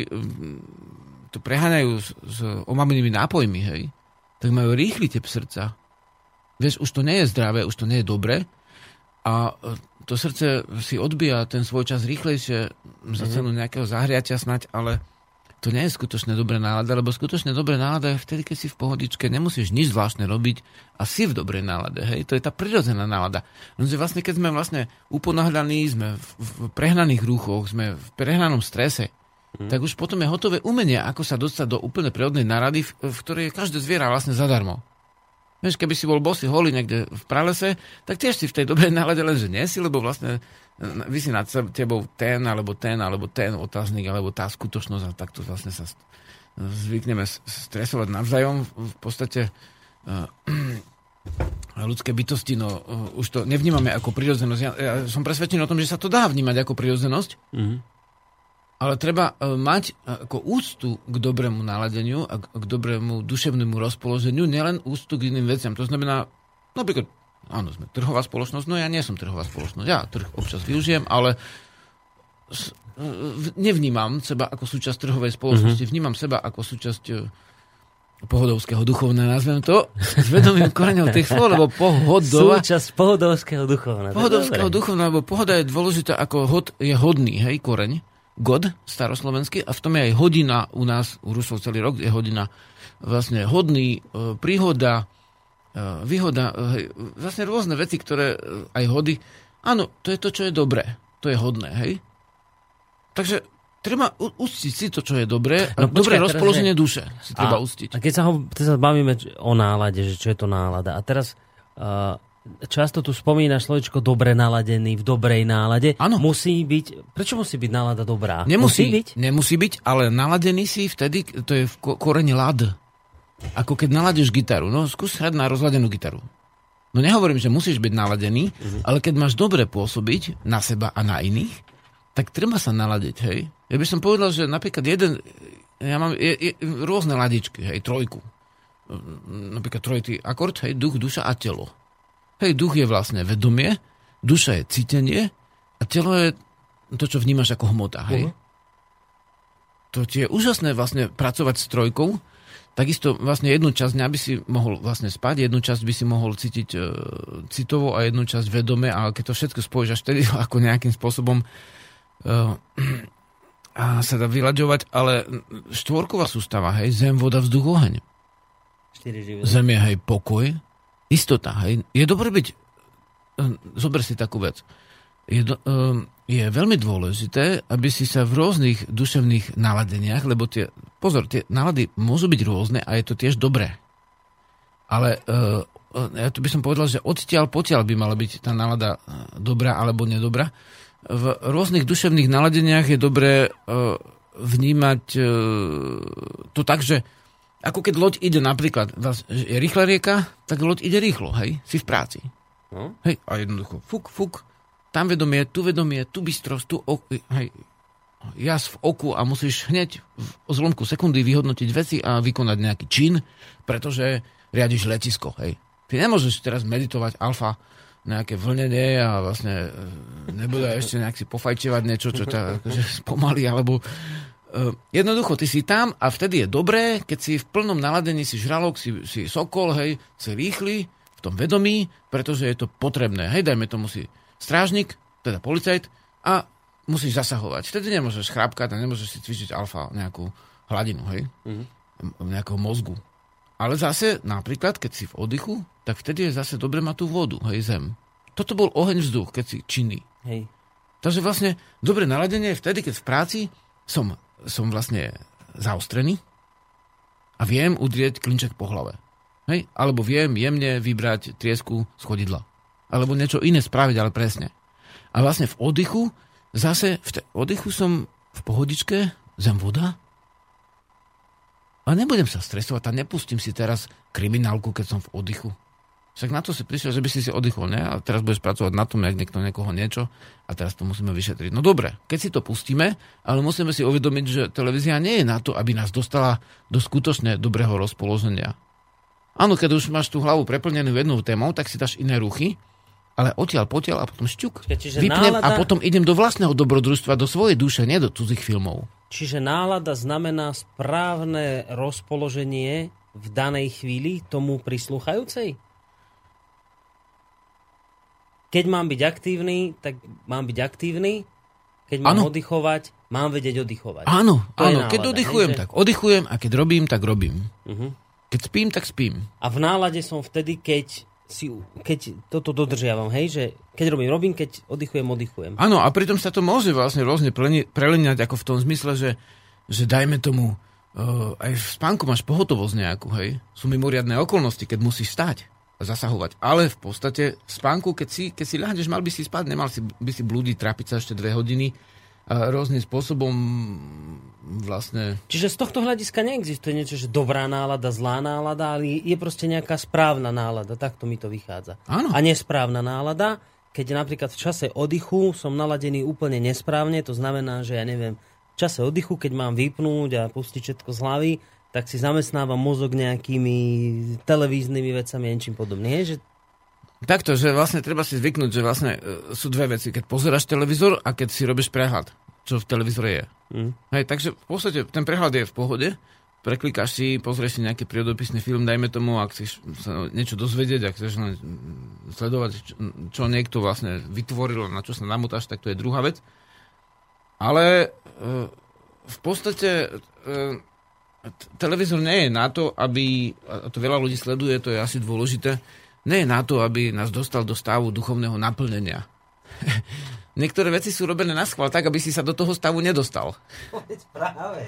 to preháňajú s omamnými nápojmi, hej, tak majú rýchly tep srdca. Vieš, už to nie je zdravé, už to nie je dobré a to srdce si odbíja ten svoj čas rýchlejšie za cenu nejakého zahriatia snať, ale to nie je skutočne dobrá nálada, lebo skutočne dobrá nálada je vtedy, keď si v pohodičke, nemusíš nič zvláštne robiť a si v dobrej nálade, hej, to je tá prirodzená nálada. Lenže vlastne, keď sme vlastne uponáhľaní, sme v prehnaných ruchoch, sme v prehnanom strese, tak už potom je hotové umenie, ako sa dostať do úplne prírodnej nálady, v ktorej je každé zviera vlastne zadarmo. Vieš, keby si bol bosý holý niekde v pralese, tak tiež si v tej dobrej nálade, lenže nie si, lebo vlastne visí nad tebou ten otáznik, alebo tá skutočnosť a takto vlastne sa zvykneme stresovať navzájom. V podstate ľudské bytosti, no už to nevnímame ako prirodzenosť. Ja som presvedčený o tom, že sa to dá vnímať ako prirodzenosť, ale treba mať ako úctu k dobrému naladeniu a k dobrému duševnému rozpoloženiu, nielen úctu k iným veciam. To znamená, napríklad, áno, sme trhová spoločnosť, no ja nie som trhová spoločnosť, ja trh občas využijem, ale nevnímam seba ako súčasť trhovej spoločnosti, vnímam seba ako súčasť pohodovského duchovna, nazvem to, s vedomím koreňov tých slov, lebo pohodová... Súčasť pohodovského duchovna. Pohodovského duchovna, lebo pohoda je dôležitá ako je hodný, hej, koreň. God, staroslovenský, a v tom je aj hodina u nás, u Rusov celý rok je hodina vlastne hodný, príhoda, výhoda, hej, vlastne rôzne veci, ktoré aj hody. Áno, to je to, čo je dobré. To je hodné, hej? Takže treba uctiť si to, čo je dobré. No, dobré rozpoloženie duše si treba uctiť. A keď sa bavíme o nálade, že čo je to nálada, a teraz Často tu spomínaš slovičko dobre naladený, v dobrej nálade. Áno. Musí byť... Prečo musí byť nálada dobrá? Nemusí byť, ale naladený si vtedy, to je v koreni lad. Ako keď naladíš gitaru. No, skús hrať na rozladenú gitaru. No nehovorím, že musíš byť naladený, ale keď máš dobre pôsobiť na seba a na iných, tak treba sa naladiť, hej. Ja by som povedal, že napríklad ja mám rôzne ladičky, hej, trojku. Napríklad trojitý akord, hej, duch, duša a telo. Hej, duch je vlastne vedomie, duša je cítenie a telo je to, čo vnímaš ako hmota, hej. To ti je úžasné vlastne pracovať s trojkou, takisto vlastne jednu časť dňa by si mohol vlastne spať, jednu časť by si mohol cítiť citovo a jednu časť vedome a keď to všetko spojíš až tedy ako nejakým spôsobom sa dá vyľaďovať, ale štvorková sústava, hej, zem, voda, vzduch, oheň. Zem je, hej, pokoj, istota, hej. Je dobré byť... Zober si takú vec. Je veľmi dôležité, aby si sa v rôznych duševných naladeniach, lebo tie nálady môžu byť rôzne a je to tiež dobré. Ale ja tu by som povedal, že odtiaľ potiaľ by mala byť tá nálada dobrá alebo nedobrá. V rôznych duševných naladeniach je dobré vnímať to tak, že ako keď loď ide napríklad, je rýchla rieka, tak loď ide rýchlo, hej, si v práci. No. Hej, a jednoducho, fuk, tam vedomie, tu vedomie, tu bystrosť, tu hej, jas v oku a musíš hneď v zlomku sekundy vyhodnotiť veci a vykonať nejaký čin, pretože riadiš letisko, hej. Ty nemôžeš teraz meditovať alfa, nejaké vlnenie a vlastne nebude ešte nejak si pofajčevať niečo, čo ťa akože spomalí, alebo... Jednoducho, ty si tam a vtedy je dobré, keď si v plnom naladení si žralok, si sokol, hej, si rýchly, v tom vedomí, pretože je to potrebné. Hej, dajme tomu si strážnik, teda policajt a musíš zasahovať. Vtedy nemôžeš chrápkať a nemôžeš si cvičiť alfa nejakú hladinu, hej, nejakého mozgu. Ale zase, napríklad, keď si v oddychu, tak vtedy je zase dobre mať tú vodu, hej, zem. Toto bol oheň, vzduch, keď si činný. Hej. Takže vlastne dobre naladenie je vtedy, keď v práci som vlastne zaostrený a viem udrieť klinček po hlave. Hej? Alebo viem jemne vybrať triesku z chodidla. Alebo niečo iné spraviť, ale presne. A vlastne v oddychu, zase v oddychu som v pohodičke, zem, voda a nebudem sa stresovať a nepustím si teraz kriminálku, keď som v oddychu. Však na to si prišiel, že by si oddychol, ne? A teraz budeš pracovať na tom, jak niekto niekoho niečo a teraz to musíme vyšetriť. No dobre, keď si to pustíme, ale musíme si uvedomiť, že televízia nie je na to, aby nás dostala do skutočne dobrého rozpoloženia. Áno, keď už máš tú hlavu preplnenú jednou témou, tak si dáš iné ruchy, ale odtiaľ potiaľ a potom šťuk. Vypnem nálada... a potom idem do vlastného dobrodružstva, do svojej duše, nie do cudzých filmov. Čiže nálada znamená správne rozpoloženie v danej chvíli tomu prislúchajúcej? Keď mám byť aktívny, tak mám byť aktívny. Keď mám oddychovať, mám vedieť oddychovať. Áno. Nálada, keď oddychujem, tak oddychujem a keď robím, tak robím. Uh-huh. Keď spím, tak spím. A v nálade som vtedy, keď toto dodržiavam, hej, že keď robím, keď oddychujem. Áno, a pritom sa to môže vlastne rôzne preleniať ako v tom zmysle, že dajme tomu, aj v spánku máš pohotovosť nejakú, hej. Sú mimoriadne okolnosti, keď musíš stať. Zasahovať. Ale v podstate v spánku, keď si ľahneš, mal by si spať, nemal by si blúdiť, trápiť sa ešte 2 hodiny a rôznym spôsobom vlastne... Čiže z tohto hľadiska neexistuje niečo, že dobrá nálada, zlá nálada, ale je proste nejaká správna nálada, takto mi to vychádza. Áno. A nesprávna nálada, keď napríklad v čase oddychu som naladený úplne nesprávne, to znamená, že ja neviem, v čase oddychu, keď mám vypnúť a pustiť všetko z hlavy, tak si zamestnávam mozog nejakými televíznymi vecami a niečím podobným. Že... Takto, že vlastne treba si zvyknúť, že vlastne sú dve veci. Keď pozeráš televízor a keď si robíš prehľad, čo v televízore je. Hej, takže v podstate ten prehľad je v pohode, preklikáš si, pozrieš si nejaký prírodopisný film, dajme tomu, ak chceš sa niečo dozvedieť, ak chceš sledovať, čo niekto vlastne vytvoril, na čo sa namotáš, tak to je druhá vec. Ale v podstate... Televízor nie je na to, aby, a to veľa ľudí sleduje, to je asi dôležité, nie je na to, aby nás dostal do stavu duchovného naplnenia. niektoré veci sú robené na schvál tak, aby si sa do toho stavu nedostal. Práve.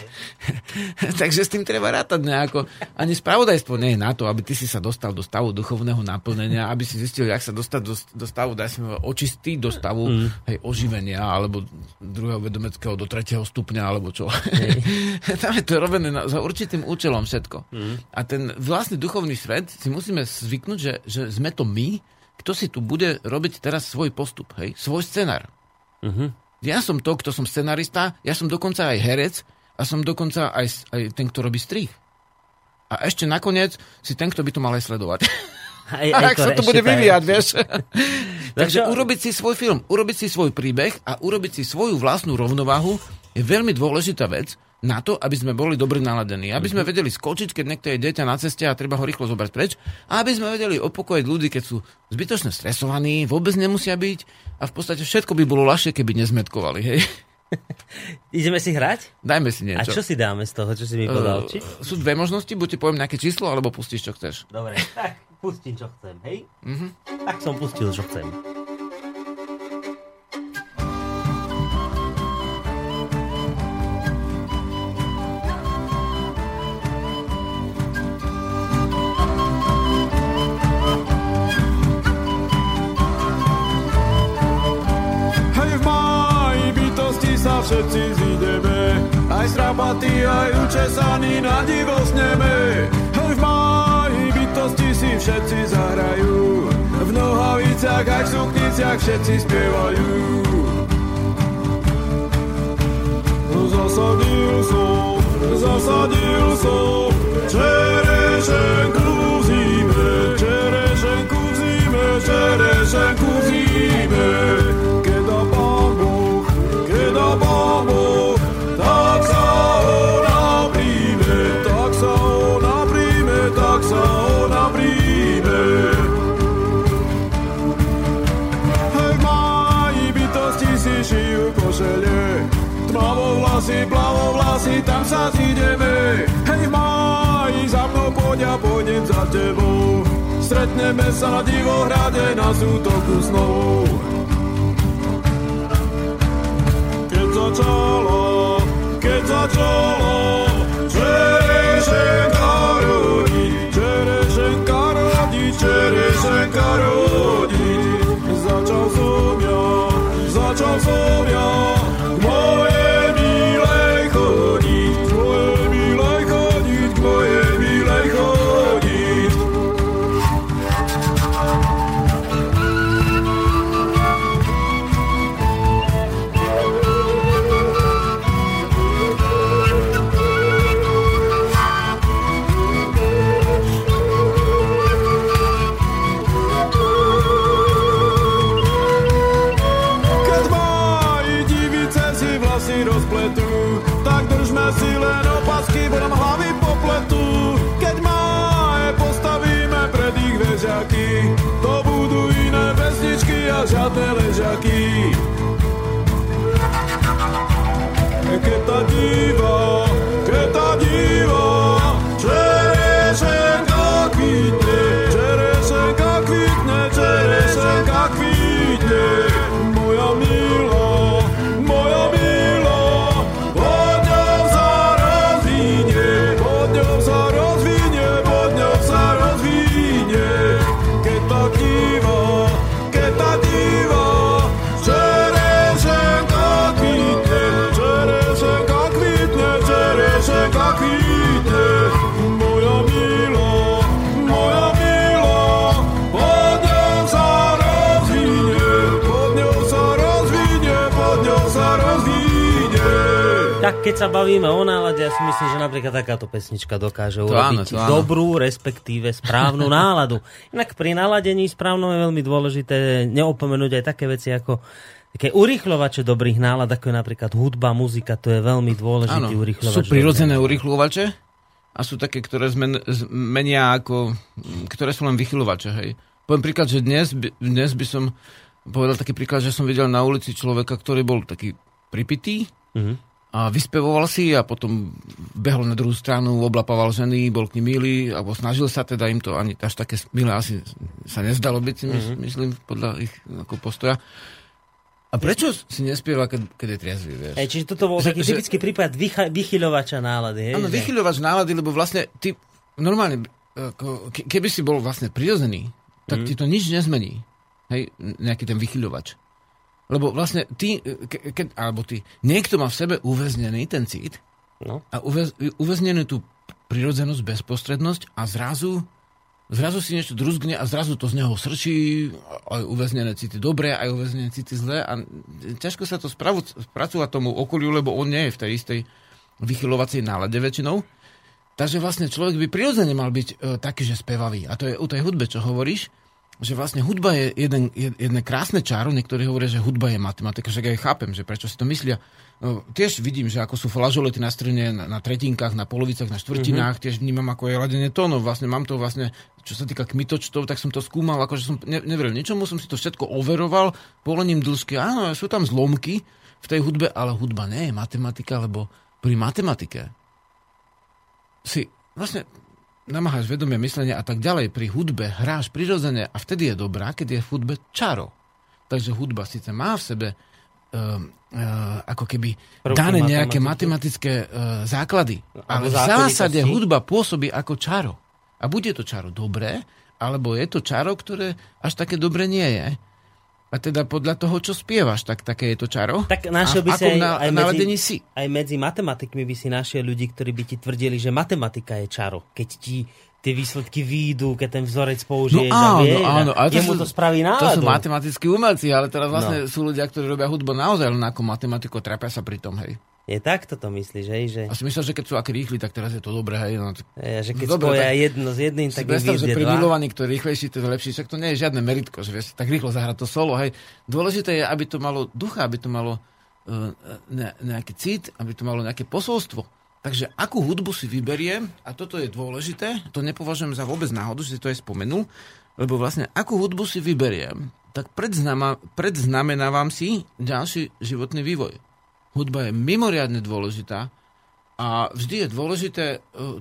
Takže s tým treba rátať nejako. Ani spravodajstvo nie je na to, aby ty si sa dostal do stavu duchovného naplnenia, aby si zistil, jak sa dostať do stavu, očistý do stavu hej, oživenia, alebo druhého vedomeckého do 3. stupňa, alebo čo. Tam je to robené za určitým účelom všetko. A ten vlastný duchovný svet si musíme zvyknúť, že sme to my, kto si tu bude robiť teraz svoj postup, hej? Svoj scenár. Uh-huh. Ja som to, kto som scenarista, ja som dokonca aj herec a som dokonca aj ten, kto robí strih. A ešte nakoniec si ten, kto by to mal aj sledovať. A ak sa to bude vyvíjať, vieš. Takže urobiť si svoj film, urobiť si svoj príbeh a urobiť si svoju vlastnú rovnováhu je veľmi dôležitá vec na to, aby sme boli dobre naladení. Aby sme vedeli skočiť, keď niekto je dieťa na ceste a treba ho rýchlo zobrať preč. A aby sme vedeli opokojiť ľudí, keď sú zbytočne stresovaní, vôbec nemusia byť a v podstate všetko by bolo ľahšie, keby nezmetkovali, hej. Ideme si hrať? Dajme si niečo. A čo si dáme z toho, čo si mi podal? Sú dve možnosti, buď ti poviem nejaké číslo, alebo pustíš, čo chceš. Dobre, tak pustím, čo chcem, hej? Tak som pustil, čo chcem. Všetci zídeme, aj srabatí, aj učesaní na divo sneme. Hej, v máji bytosti si všetci zahrajú, v nohavicách aj v sukniciach všetci spievajú. Zasadil som, čerešenku v zime, Plavovlasy, tam sa zídeme. Hej, v máji za mnou poď a pôjdem za tebou. Stretneme sa na Divohrade na sútoku snov. Keď začalo Čerešenka rodí. Začal som ja žiadne ležaky. Keď tá diva Čerešenka kvitne Moja milá Pod ňou sa rozvinie Keď tá diva Čerešenka kvitne Moja milá Pod ňou sa rozvinie Tak keď sa bavíme o nálade, ja si myslím, že napríklad takáto pesnička dokáže urobiť dobrú, respektíve správnu náladu. Inak pri náladení správnom je veľmi dôležité neopomenúť aj také veci ako také urýchľovače dobrých nálad, ako je napríklad hudba, muzika, to je veľmi dôležitý urýchľovač. Sú prirodzené urýchľovače a sú také, ktoré zmenia ako, ktoré sú len vychyľovače, hej. Poviem príklad, že dnes by som povedal taký príklad, že som videl na ulici človeka, ktorý bol taký pripitý a vyspevoval si a potom behol na druhú stranu, oblapával ženy, bol k nim milý, alebo snažil sa teda im to ani až také milé asi sa nezdalo byť, si myslím, podľa ich ako postoja. A prečo si nespieva, keď je triazvý, vieš? Čiže toto bol taký typický prípad vychyľovača nálady. Áno, vychyľovač nálady, lebo vlastne ty normálne, keby si bol vlastne prirodzený, tak ti to nič nezmení. Hej, nejaký ten vychyľovač. Lebo vlastne ty, alebo ty, niekto má v sebe uväznený ten cít a uväznenú tú prirodzenosť, bezprostrednosť a zrazu si niečo druzgne a zrazu to z neho srčí, aj uväznené city dobré, aj uväznené city zlé a ťažko sa to spracúva tomu okoliu, lebo on nie je v tej istej vychyľovacej nálade väčšinou. Takže vlastne človek by prirodzene mal byť taký, že spevavý. A to je o tej hudbe, čo hovoríš, že vlastne hudba je jedné krásne čaro, niektorí hovoria, že hudba je matematika, že ja chápem, že prečo si to myslia. No, tiež vidím, že ako sú flažolety na strune, na tretinkách, na polovicách, na štvrtinách, tiež vnímam, ako je ladenie tónov, vlastne mám to vlastne, čo sa týka kmitočtov, tak som to skúmal, akože som neveril ničomu, som si to všetko overoval, polením dĺžky, áno, sú tam zlomky v tej hudbe, ale hudba nie je matematika, lebo pri matematike si vlastne namáhaš vedomie, myslenie a tak ďalej. Pri hudbe hráš prirodzene a vtedy je dobrá, keď je v hudbe čaro. Takže hudba síce má v sebe ako keby dané nejaké matematické základy. Ale v zásade hudba pôsobí ako čaro. A bude to čaro dobré, alebo je to čaro, ktoré až také dobré nie je. A teda podľa toho, čo spievaš, tak také je to čaro? Tak našiel by si aj medzi matematikmi by si našiel ľudí, ktorí by ti tvrdili, že matematika je čaro. Keď ti tie výsledky výjdu, keď ten vzorec použiješ a vie, jemu to spraví náladu. To sú matematickí umelci, ale teraz vlastne sú ľudia, ktorí robia hudbu naozaj len ako matematiku, trápia sa pri tom, hej. Je tak, toto myslíš, hej? Že... A si myslel, že keď sú aký rýchli, tak teraz je to dobré, hej? No, tak... že keď spoja jedno s jedným, tak je výzde dva. Si predstav, že primilovaný, kto je rýchlejší, to je lepší, však to nie je žiadne meritko, že vieš, tak rýchlo zahrá to solo, hej? Dôležité je, aby to malo ducha, aby to malo nejaký cít, aby to malo nejaké posolstvo. Takže akú hudbu si vyberiem, a toto je dôležité, to nepovažujem za vôbec náhodu, že si to aj spomenul, lebo vlastne akú hudbu si vyberiem, tak predznamenávam si ďalší životný vývoj. Hudba je mimoriadne dôležitá a vždy je dôležité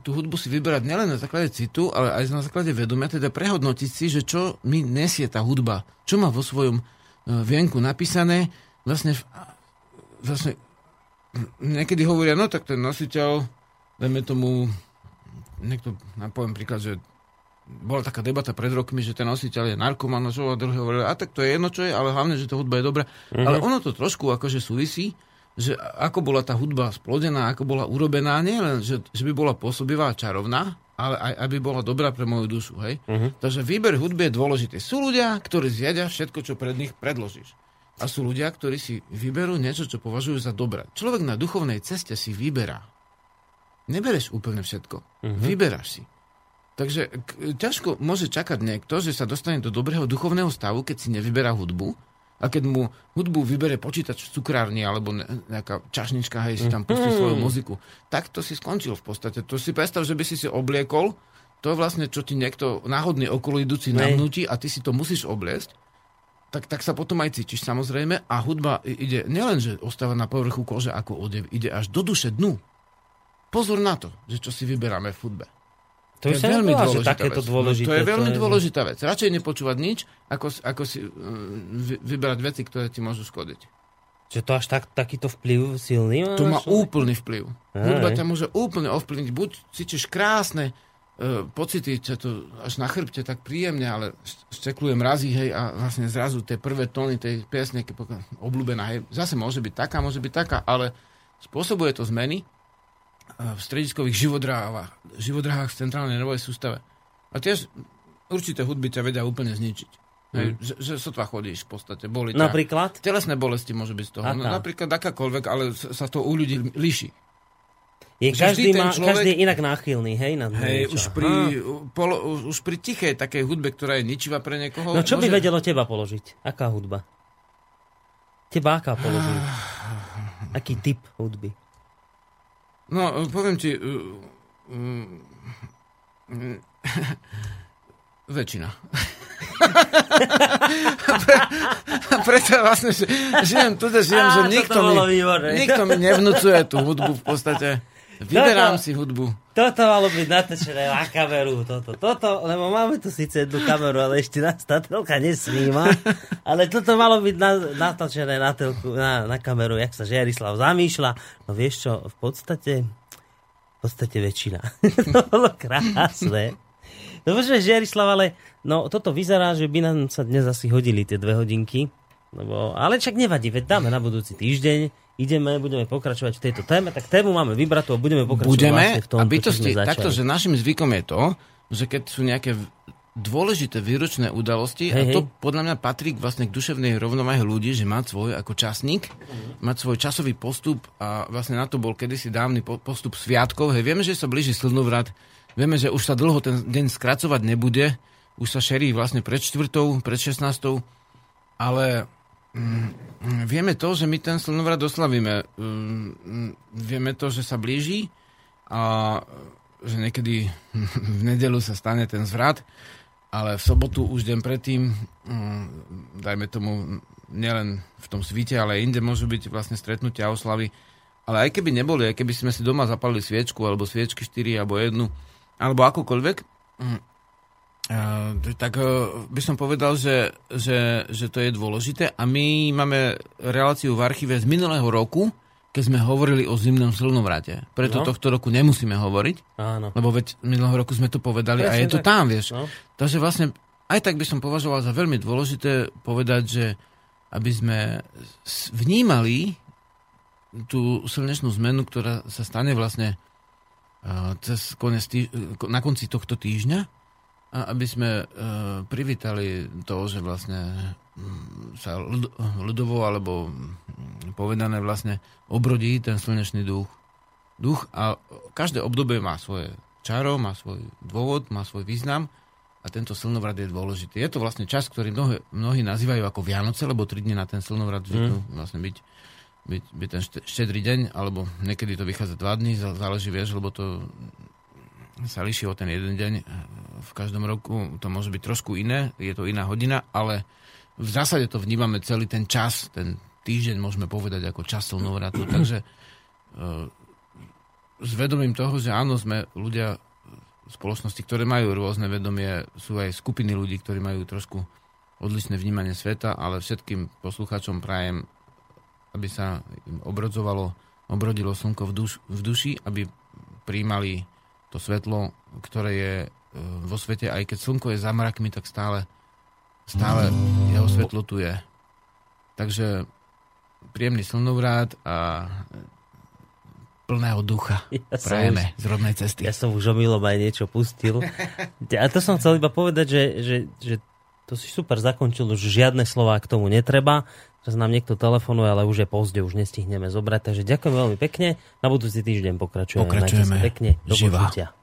tú hudbu si vyberať nielen na základe citu, ale aj na základe vedomia, teda prehodnotiť si, že čo mi nesie tá hudba, čo má vo svojom vienku napísané. Vlastne niekedy hovoria, no tak ten nositeľ, dajme tomu, niekto, poviem príklad, že bola taká debata pred rokmi, že ten nositeľ je narkoman, a druhý hovoril, a tak to je jedno, čo je, ale hlavne, že tá hudba je dobrá. Mhm. Ale ono to trošku akože súvisí, že ako bola tá hudba splodená, ako bola urobená, nie len, že by bola pôsobivá a čarovná, ale aj aby bola dobrá pre moju dušu, hej? Uh-huh. Takže výber hudby je dôležitý. Sú ľudia, ktorí zjedia všetko, čo pred nich predložíš. A sú ľudia, ktorí si vyberú niečo, čo považujú za dobré. Človek na duchovnej ceste si vyberá. Nebereš úplne všetko. Uh-huh. Vyberáš si. Takže ťažko môže čakať niekto, že sa dostane do dobrého duchovného stavu, keď si nevyberá hudbu. A keď mu hudbu vybere počítač v cukrárni alebo nejaká čašnička, hej, si tam pustí svoju muziku, tak to si skončil v podstate. To si predstav, že by si obliekol to vlastne, čo ti niekto náhodný okolo idúci namnúti a ty si to musíš obliecť, tak sa potom aj cítiš samozrejme. A hudba ide nielen, že ostáva na povrchu kože ako odev, ide až do duše dnu. Pozor na to, že čo si vyberáme v hudbe. To je veľmi dôležitá vec. To je veľmi dôležitá vec. Radšej nepočúvať nič, ako si vyberať veci, ktoré ti môžu škodiť. Čiže to až takýto vplyv silný? To má úplný vplyv. Hudba ťa môže úplne ovplyvniť. Buď cítiš krásne pocity, čo to až na chrbte tak príjemne, ale štekluje mrazí, hej, a vlastne zrazu tie prvé tóny tej piesne, obľúbená, hej, zase môže byť taká, ale spôsobuje to zmeny v strediskových živodráhách v centrálnej nervovej sústave. A tiež určité hudby ťa vedia úplne zničiť. Hej, že sotva chodíš v podstate. Boli napríklad? Telesné bolesti môže byť z toho. No, napríklad akákoľvek, ale sa to u ľudí líši. Každý je inak náchylný, hej? Už pri tichej takej hudbe, ktorá je ničivá pre niekoho... No čo by vedelo teba položiť? Aká hudba? Teba aká položí? Aký typ hudby? No, poviem ti, väčšina. Preto vlastne žijem, že nikto mi nevnucuje tú hudbu v podstate. Vyberám si hudbu. Toto malo byť natočené na kameru, toto, lebo máme tu síce jednu kameru, ale ešte nás tá telka nesníma, ale toto malo byť natočené na telku, na kameru, jak sa Žiarislav zamýšľa. No vieš čo, v podstate väčšina. To bolo krásne. No počuješ, Žiarislav, ale no, toto vyzerá, že by nám sa dnes asi hodili tie 2 hodinky, lebo, ale však nevadí, veď dáme na budúci týždeň. Ideme, budeme pokračovať v tejto téme, tak tému máme vybratú a budeme pokračovať vlastne v tom, čo sme začali. Takto, že našim zvykom je to, že keď sú nejaké dôležité výročné udalosti, hej, a to podľa mňa patrí vlastne k duševnej rovnováhe ľudí, že mať svoj ako časník, mať svoj časový postup a vlastne na to bol kedysi dávny postup sviatkov. Hej, vieme, že sa blíži slnovrat, vieme, že už sa dlho ten deň skracovať nebude, už sa šerí vlastne pred 4., pred 16., ale... vieme to, že my ten slnovrat oslavíme. Vieme to, že sa blíži a že niekedy v nedeľu sa stane ten zvrat, ale v sobotu už deň predtým, dajme tomu nielen v tom svite, ale inde môžu byť vlastne stretnutia a oslavy. Ale aj keby neboli, aj keby sme si doma zapalili sviečku, alebo sviečky 4, alebo 1, alebo akokoľvek, tak by som povedal, že to je dôležité a my máme reláciu v archíve z minulého roku, keď sme hovorili o zimnom slnovrate. Preto tohto roku nemusíme hovoriť, áno, lebo veď minulého roku sme to povedali a je to tak, tam, vieš. No. Takže vlastne aj tak by som považoval za veľmi dôležité povedať, že aby sme vnímali tú slnečnú zmenu, ktorá sa stane vlastne na konci tohto týždňa. A aby sme privítali to, že vlastne sa ľudovo alebo povedané vlastne obrodí ten slnečný duch a každé obdobie má svoje čaro, má svoj dôvod, má svoj význam a tento slnovrat je dôležitý. Je to vlastne čas, ktorý mnohí nazývajú ako Vianoce, lebo 3 dni na ten slnovrat zvyknú vlastne byť ten štedrý deň, alebo niekedy to vychádza 2 dní, záleží, vieš, lebo to sa líši o ten jeden deň. V každom roku to môže byť trošku iné, je to iná hodina, ale v zásade to vnímame celý ten čas, ten týždeň môžeme povedať ako čas slnovratu. Takže s vedomím toho, že áno, sme ľudia v spoločnosti, ktoré majú rôzne vedomie, sú aj skupiny ľudí, ktorí majú trošku odlišné vnímanie sveta, ale všetkým poslucháčom prajem, aby sa im obrodilo slnko v duši, aby prijímali to svetlo, ktoré je vo svete, aj keď slnko je za mrakmi, tak stále jeho svetlo tu je. Takže príjemný slnovrát a plného ducha prajeme z Rodnej cesty. Ja som už omylom aj niečo pustil. A to som chcel iba povedať, že to si super zakončil, už žiadne slová k tomu netreba. Teraz nám niekto telefonuje, ale už je pozde, už nestihneme zobrať. Takže ďakujem veľmi pekne. Na budúci týždeň pokračujeme. Pekne. Do počutia.